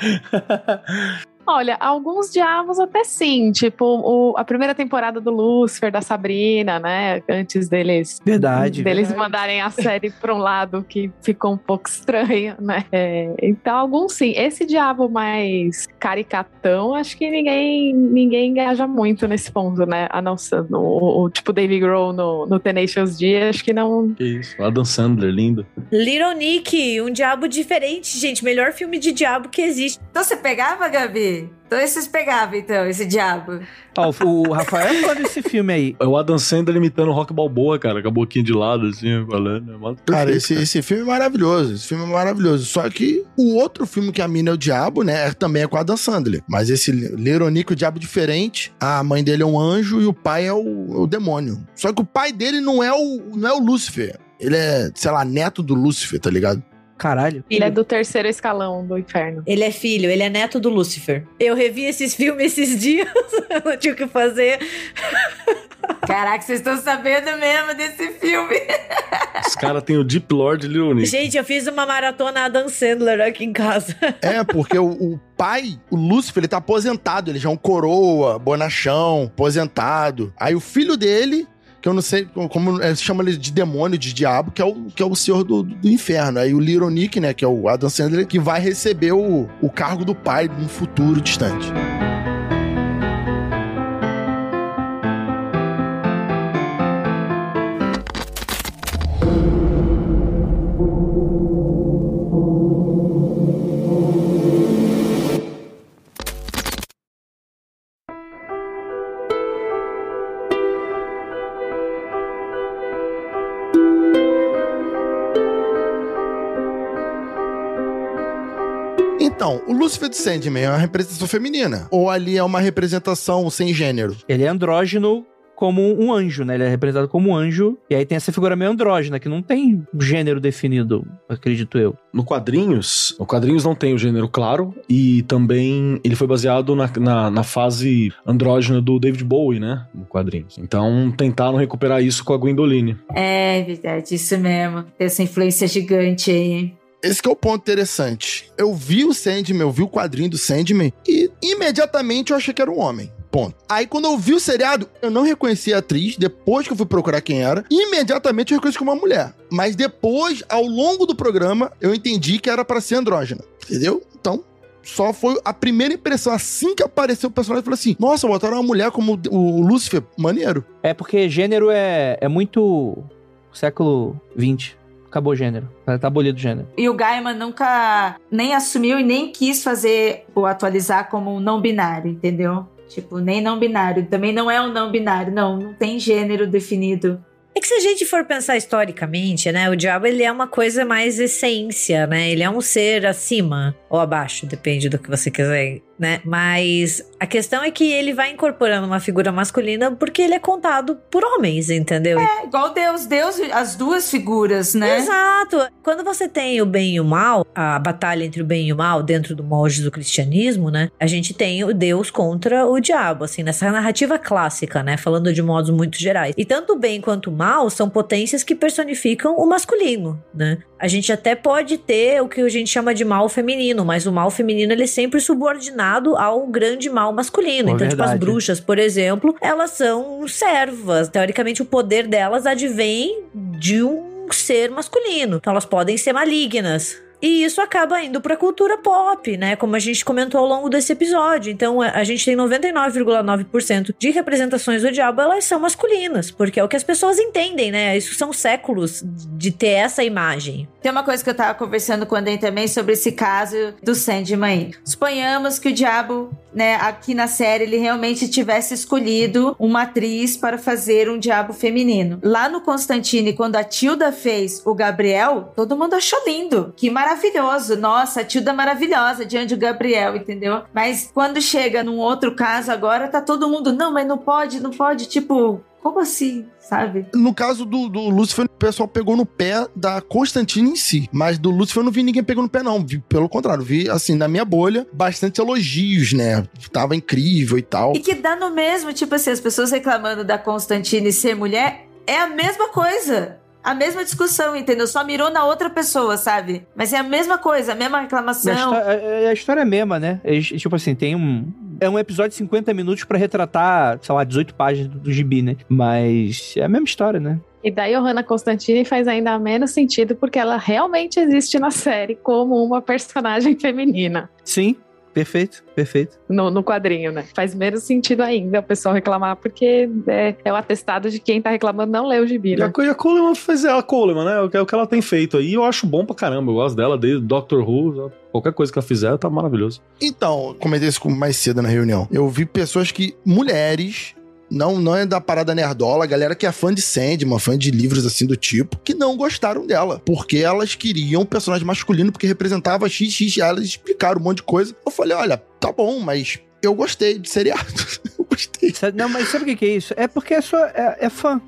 Olha, alguns diabos até sim, tipo o, a primeira temporada do Lúcifer, da Sabrina, né, antes deles verdade, deles verdade. mandarem a série para um lado que ficou um pouco estranho, né, é, então alguns sim, esse diabo mais caricatão, acho que ninguém ninguém engaja muito nesse ponto, né, a não ser o, o tipo Dave Grohl no, no Tenacious D, acho que não. Isso, Adam Sandler, lindo. Little Nick, um diabo diferente, gente, melhor filme de diabo que existe. Então você pegava, Gabi? Então esses pegavam, então, esse diabo. Ó, oh, o Rafael falou desse filme aí. É o Adam Sandler imitando o Rock Balboa, cara, com a boquinha de lado, assim, falando. É cara, esse, cara, esse filme é maravilhoso, esse filme é maravilhoso. Só que o outro filme que a mina é o diabo, né, também é com o Adam Sandler. Mas esse Leronico, o diabo diferente, a mãe dele é um anjo e o pai é o, o demônio. Só que o pai dele não é o, não é o Lúcifer. Ele é, sei lá, neto do Lúcifer, tá ligado? Caralho. Ele é do terceiro escalão do inferno. Ele é filho, ele é neto do Lúcifer. Eu revi esses filmes esses dias, não tinha o que fazer. Caraca, vocês estão sabendo mesmo desse filme. Os caras têm o Deep Lord Little Nick. Gente, eu fiz uma maratona Adam Sandler aqui em casa. É, porque o, o pai, o Lúcifer, ele tá aposentado. Ele já é um coroa, bonachão, aposentado. Aí o filho dele... que eu não sei como é, chama ele de demônio, de diabo, que é o, que é o senhor do, do inferno. Aí o Little Nick, né, que é o Adam Sandler, que vai receber o, o cargo do pai num futuro distante. Então, o Lúcifer de Sandman é uma representação feminina? Ou ali é uma representação sem gênero? Ele é andrógeno como um anjo, né? Ele é representado como um anjo. E aí tem essa figura meio andrógena, que não tem gênero definido, acredito eu. No quadrinhos, o quadrinhos não tem o gênero claro. E também ele foi baseado na, na, na fase andrógena do David Bowie, né? No quadrinhos. Então tentaram recuperar isso com a Gwendoline. É verdade, isso mesmo. Essa influência gigante aí, hein? Esse que é o ponto interessante. Eu vi o Sandman, eu vi o quadrinho do Sandman e imediatamente eu achei que era um homem. Ponto. Aí quando eu vi o seriado, eu não reconheci a atriz, depois que eu fui procurar quem era, imediatamente eu reconheci como uma mulher. Mas depois, ao longo do programa, eu entendi que era pra ser andrógena. Entendeu? Então... só foi a primeira impressão. Assim que apareceu o personagem, eu falei assim, nossa, botaram uma mulher como o Lúcifer, maneiro. É porque gênero é, é muito... século vinte. Acabou o gênero. Tá abolido o gênero. E o Gaiman nunca nem assumiu e nem quis fazer ou atualizar como um não binário, entendeu? Tipo, nem não binário. Também não é um não binário, não. Não tem gênero definido. É que se a gente for pensar historicamente, né? O diabo, ele é uma coisa mais essência, né? Ele é um ser acima ou abaixo, depende do que você quiser, né? Mas a questão é que ele vai incorporando uma figura masculina porque ele é contado por homens, entendeu? É, igual Deus. Deus, as duas figuras, né? Exato. Quando você tem o bem e o mal, a batalha entre o bem e o mal dentro do molde do cristianismo, né? A gente tem o Deus contra o diabo, assim, nessa narrativa clássica, né? Falando de modos muito gerais. E tanto o bem quanto o mal são potências que personificam o masculino, né? A gente até pode ter o que a gente chama de mal feminino, mas o mal feminino, ele é sempre subordinado ao grande mal masculino. Pô, então, verdade. Tipo, as bruxas, por exemplo, elas são servas. Teoricamente, o poder delas advém de um ser masculino. Então, elas podem ser malignas. E isso acaba indo pra cultura pop, né? Como a gente comentou ao longo desse episódio. Então, a gente tem noventa e nove vírgula nove por cento de representações do diabo, elas são masculinas, porque é o que as pessoas entendem, né? Isso são séculos de ter essa imagem. Tem uma coisa que eu tava conversando com o Andrei também sobre esse caso do Sandman. Suponhamos que o diabo, né, aqui na série, ele realmente tivesse escolhido uma atriz para fazer um diabo feminino. Lá no Constantine, quando a Tilda fez o Gabriel, todo mundo achou lindo. Que maravilhoso. Nossa, a Tilda maravilhosa diante do Gabriel, entendeu? Mas quando chega num outro caso agora, tá todo mundo, não, mas não pode, não pode, tipo... Como assim, sabe? No caso do, do Lúcifer, o pessoal pegou no pé da Constantine em si. Mas do Lúcifer eu não vi ninguém pegando no pé, não. Vi, pelo contrário, vi, assim, na minha bolha, bastante elogios, né? Tava incrível e tal. E que dá no mesmo, tipo assim, as pessoas reclamando da Constantine ser mulher, é a mesma coisa. A mesma discussão, entendeu? Só mirou na outra pessoa, sabe? Mas é a mesma coisa, a mesma reclamação. É a, a história é a mesma, né? É, tipo assim, tem um... É um episódio de cinquenta minutos pra retratar, sei lá, dezoito páginas do, do gibi, né? Mas é a mesma história, né? E daí a Hannah Constantine faz ainda menos sentido, porque ela realmente existe na série como uma personagem feminina. Sim. Perfeito, perfeito. No, no quadrinho, né? Faz menos sentido ainda o pessoal reclamar, porque é, é o atestado de quem tá reclamando não lê o gibi, né? E a, a Coleman faz é a Coleman, né? É o que ela tem feito aí. Eu acho bom pra caramba. Eu gosto dela, desde Doctor Who. Qualquer coisa que ela fizer, tá maravilhoso. Então, comentei isso mais cedo na reunião. Eu vi pessoas que... Mulheres... Não, não é da parada nerdola, a galera que é fã de Sandman, fã de livros assim do tipo, que não gostaram dela, porque elas queriam um personagem masculino, porque representava xis xis, elas explicaram um monte de coisa. Eu falei, olha, tá bom, mas eu gostei de seriado, eu gostei. Não, mas sabe o que é isso? É porque é, só, é, é fã.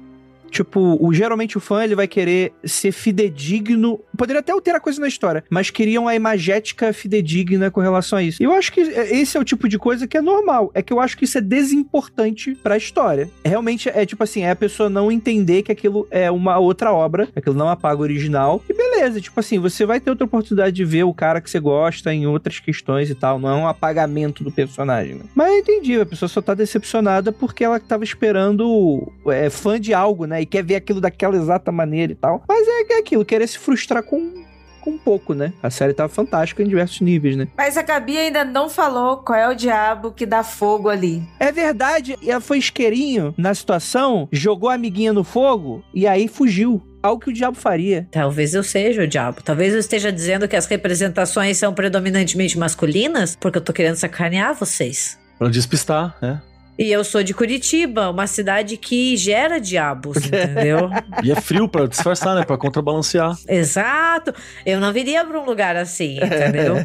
Tipo, o, geralmente o fã, ele vai querer ser fidedigno... Poderia até alterar coisa na história, mas queriam a imagética fidedigna com relação a isso. E eu acho que esse é o tipo de coisa que é normal. É que eu acho que isso é desimportante pra história. Realmente, é tipo assim, é a pessoa não entender que aquilo é uma outra obra, aquilo não apaga o original. E beleza, tipo assim, você vai ter outra oportunidade de ver o cara que você gosta em outras questões e tal. Não é um apagamento do personagem, né? Mas eu entendi, a pessoa só tá decepcionada porque ela tava esperando é, fã de algo, né? E quer ver aquilo daquela exata maneira e tal. Mas é aquilo, querer se frustrar com, com um pouco, né? A série tava fantástica em diversos níveis, né? Mas a Gabi ainda não falou qual é o diabo que dá fogo ali. É verdade, ela foi isqueirinho na situação, jogou a amiguinha no fogo e aí fugiu. Algo que o diabo faria. Talvez eu seja o diabo. Talvez eu esteja dizendo que as representações são predominantemente masculinas, porque eu tô querendo sacanear vocês. Pra despistar, né? E eu sou de Curitiba, uma cidade que gera diabos, entendeu? E é frio pra disfarçar, né? Pra contrabalancear. Exato. Eu não viria pra um lugar assim, entendeu?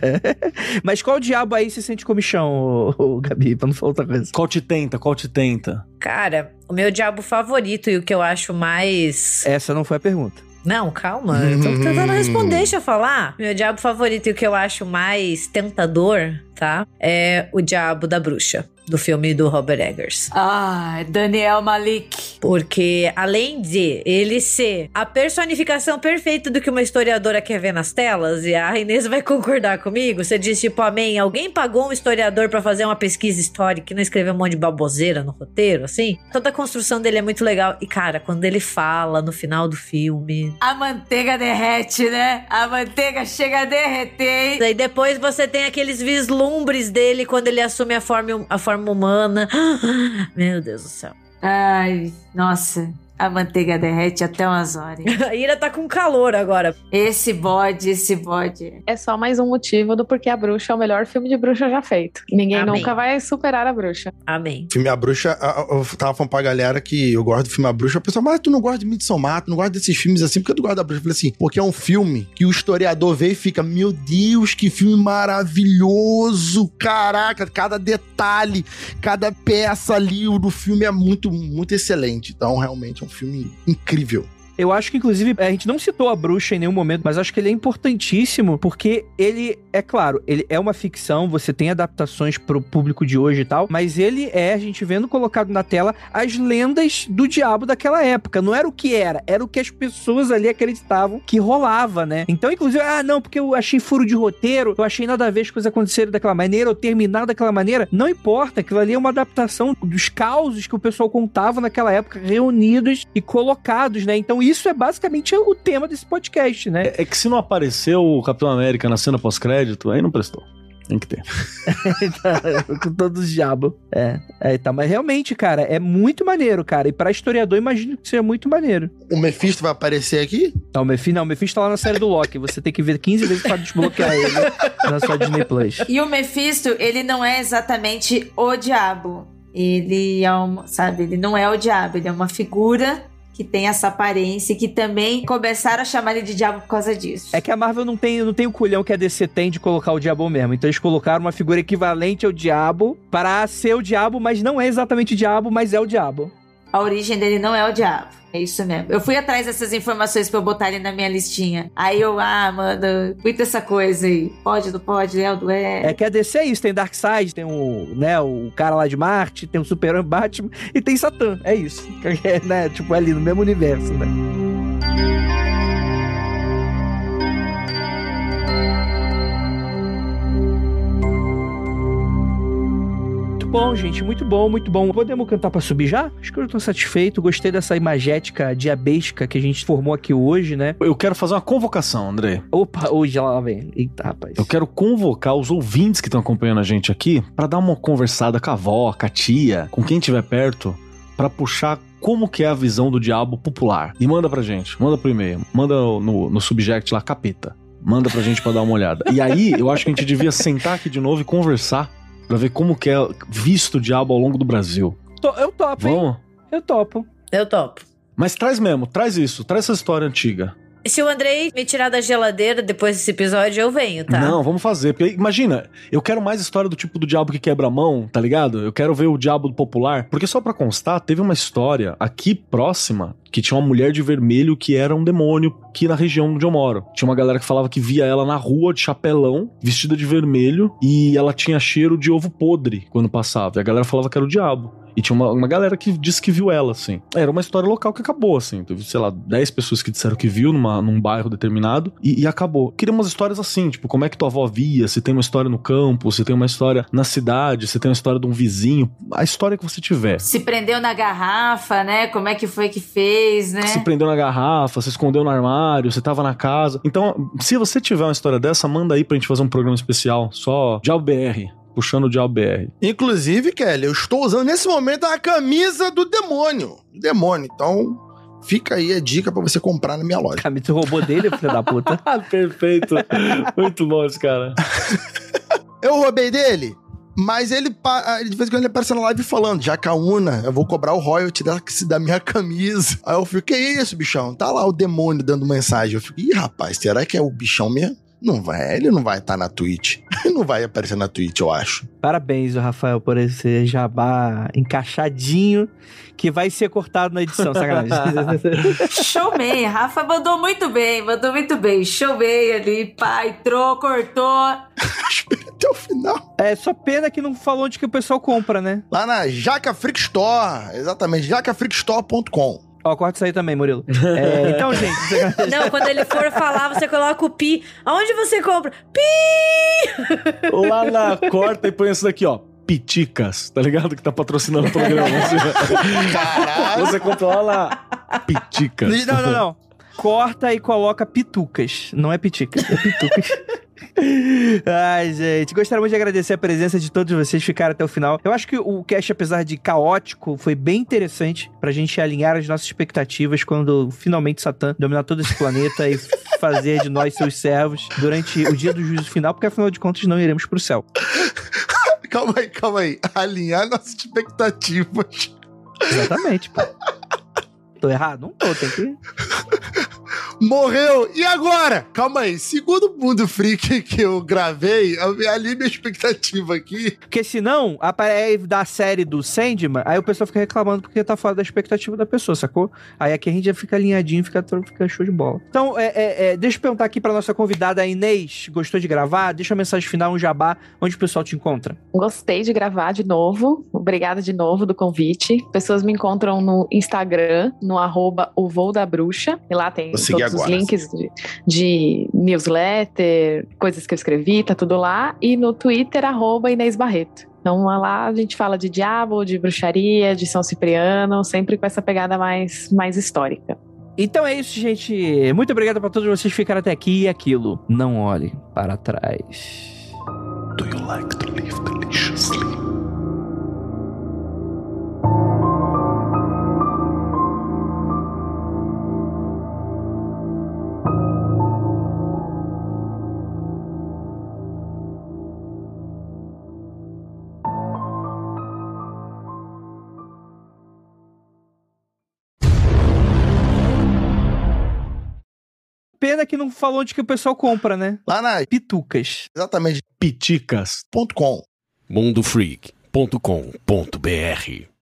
Mas qual diabo aí se sente comichão, ô, ô, Gabi? Pra não falar outra coisa. Qual te tenta? Qual te tenta? Cara, o meu diabo favorito e o que eu acho mais... Essa não foi a pergunta. Não, calma. Eu tô tentando responder, deixa eu falar. Meu diabo favorito e o que eu acho mais tentador, tá? É o diabo da bruxa. Do filme do Robert Eggers. Ah, Daniel Malik. Porque, além de ele ser a personificação perfeita do que uma historiadora quer ver nas telas, e a Inês vai concordar comigo, você diz tipo, amém, alguém pagou um historiador pra fazer uma pesquisa histórica e não escreveu um monte de baboseira no roteiro, assim? Toda a construção dele é muito legal. E, cara, quando ele fala no final do filme... A manteiga derrete, né? A manteiga chega a derreter, hein? E depois você tem aqueles vislumbres dele quando ele assume a forma, a forma humana. Meu Deus do céu. Ai, nossa. A manteiga derrete até umas horas. A Ira tá com calor agora. Esse bode, esse bode. É só mais um motivo do porquê A Bruxa é o melhor filme de bruxa já feito. Ninguém Amém. Nunca vai superar A Bruxa. Amém. O filme A Bruxa, eu tava falando pra galera que eu gosto do filme A Bruxa. A pessoa, mas tu não gosta de Midsommar, tu não gosta desses filmes assim, porque tu gosta da Bruxa? Eu falei assim, porque é um filme que o historiador vê e fica, meu Deus, que filme maravilhoso, caraca, cada detalhe, cada peça ali do filme é muito, muito excelente. Então, realmente, um filme incrível. Eu acho que, inclusive, a gente não citou A Bruxa em nenhum momento, mas acho que ele é importantíssimo porque ele, é claro, ele é uma ficção, você tem adaptações pro público de hoje e tal, mas ele é, a gente vendo colocado na tela, as lendas do diabo daquela época. Não era o que era, era o que as pessoas ali acreditavam que rolava, né? Então, inclusive, ah, não, porque eu achei furo de roteiro, eu achei nada a ver as coisas acontecerem daquela maneira, ou terminaram daquela maneira. Não importa, aquilo ali é uma adaptação dos causos que o pessoal contava naquela época, reunidos e colocados, né? Então, isso é basicamente o tema desse podcast, né? É, é que se não apareceu o Capitão América na cena pós-crédito, aí não prestou. Tem que ter. Com todos os diabos. É, é, tá. Mas realmente, cara, é muito maneiro, cara. E pra historiador, imagino que seja muito maneiro. O Mephisto vai aparecer aqui? Não, o Mephisto, não, o Mephisto tá lá na série do Loki. Você tem que ver quinze vezes pra desbloquear ele na sua Disney Plus. E o Mephisto, ele não é exatamente o diabo. Ele é um, sabe, ele não é o diabo, ele é uma figura que tem essa aparência e que também começaram a chamar ele de diabo por causa disso. É que a Marvel não tem, não tem o culhão que a D C tem de colocar o diabo mesmo. Então eles colocaram uma figura equivalente ao diabo para ser o diabo, mas não é exatamente o diabo, mas é o diabo. A origem dele não é o diabo. É isso mesmo. Eu fui atrás dessas informações pra eu botar ele na minha listinha. Aí eu, ah, mano, muita essa coisa aí. Pode, não pode, é ou não é? É que a D C é isso. Tem Darkseid, tem o, né, o cara lá de Marte, tem o Super-Homem Batman e tem Satã. É isso. É, né? Tipo, ali no mesmo universo, né? Muito bom, gente. Muito bom, muito bom. Podemos cantar pra subir já? Acho que eu tô satisfeito. Gostei dessa imagética diabética que a gente formou aqui hoje, né? Eu quero fazer uma convocação, André. Opa, hoje lá vem. Eita, rapaz. Eu quero convocar os ouvintes que estão acompanhando a gente aqui pra dar uma conversada com a avó, com a tia, com quem estiver perto, pra puxar como que é a visão do diabo popular. E manda pra gente. Manda pro e-mail. Manda no, no subject lá, capeta. Manda pra gente pra dar uma olhada. E aí, eu acho que a gente devia sentar aqui de novo e conversar pra ver como que é visto o diabo ao longo do Brasil. Eu topo, Vamos? hein? Eu topo. Eu topo. Mas traz mesmo, traz isso, traz essa história antiga. Se o Andrei me tirar da geladeira depois desse episódio, eu venho, tá? Não, vamos fazer. Porque, imagina, eu quero mais história do tipo do diabo que quebra a mão, tá ligado? Eu quero ver o diabo popular. Porque só pra constar, teve uma história aqui próxima que tinha uma mulher de vermelho que era um demônio aqui na região onde eu moro. Tinha uma galera que falava que via ela na rua de chapelão, vestida de vermelho, e ela tinha cheiro de ovo podre quando passava. E a galera falava que era o diabo. E tinha uma, uma galera que disse que viu ela, assim. Era uma história local que acabou, assim. Teve, sei lá, dez pessoas que disseram que viu numa, num bairro determinado e, e acabou. Queria umas histórias assim, tipo, como é que tua avó via, se tem uma história no campo, se tem uma história na cidade, se tem uma história de um vizinho, a história que você tiver. Se prendeu na garrafa, né? Como é que foi que fez, né? Se prendeu na garrafa, se escondeu no armário, se tava na casa. Então, se você tiver uma história dessa, manda aí pra gente fazer um programa especial, só de A B R. Puxando o diabo B R. Inclusive, Kelly, eu estou usando nesse momento a camisa do demônio. Demônio, então fica aí a dica pra você comprar na minha loja. Camisa roubou dele, filho da puta. Perfeito. Muito bom esse cara. Eu roubei dele, mas ele, de vez em quando ele aparece na live falando, Jacaúna, eu vou cobrar o royalty da minha camisa. Aí eu fico, que isso, bichão? Tá lá o demônio dando mensagem. Eu fico, ih, rapaz, será que é o bichão mesmo? Não vai, ele não vai estar tá na Twitch. Ele não vai aparecer na Twitch, eu acho. Parabéns, Rafael, por esse jabá encaixadinho que vai ser cortado na edição, sacanagem. Showman, Rafa mandou muito bem, mandou muito bem. Showman ali, pá, entrou, cortou. Espera até o final. É, só pena que não falou onde que o pessoal compra, né? Lá na Jaca Freak Store, exatamente, jaca freak store ponto com. Ó, corta isso aí também, Murilo. É, então, gente... Você... Não, quando ele for falar, você coloca o pi. Aonde você compra? Pi! Lá na corta e põe isso daqui, ó. Piticas, tá ligado? Que tá patrocinando o programa. Caralho! Você compra lá, lá. Piticas. Não, não, não. Corta e coloca pitucas. Não é piticas, é pitucas. Ai, gente, gostaria muito de agradecer a presença de todos vocês, ficaram até o final. Eu acho que o cast, apesar de caótico, foi bem interessante pra gente alinhar as nossas expectativas quando finalmente Satã dominar todo esse planeta e fazer de nós seus servos durante o dia do juízo final, porque afinal de contas não iremos pro céu. Calma aí, calma aí. Alinhar nossas expectativas. Exatamente, pô. Tô errado? Não tô, tem que... Morreu! E agora? Calma aí, segundo o Mundo Freak que eu gravei, ali minha expectativa aqui. Porque senão, aparece da série do Sandman, aí o pessoal fica reclamando porque tá fora da expectativa da pessoa, sacou? Aí aqui a gente já fica alinhadinho, fica, fica show de bola. Então, é, é, é, deixa eu perguntar aqui pra nossa convidada, a Inês, gostou de gravar? Deixa a mensagem final, um jabá, onde o pessoal te encontra. Gostei de gravar de novo, obrigada de novo do convite. Pessoas me encontram no Instagram, no arroba o voo da bruxa, e lá tem... Você os links de, de newsletter, coisas que eu escrevi, tá tudo lá. E no Twitter, arroba Inês Barreto. Então lá a gente fala de diabo, de bruxaria, de São Cipriano, sempre com essa pegada mais, mais histórica. Então é isso, gente. Muito obrigado pra todos vocês que ficaram até aqui. E aquilo, não olhe para trás. Do you like to live deliciously? Pena que não falou onde que o pessoal compra, né? Lá na Pitucas. Exatamente. Piticas ponto com. mundo freak ponto com ponto b r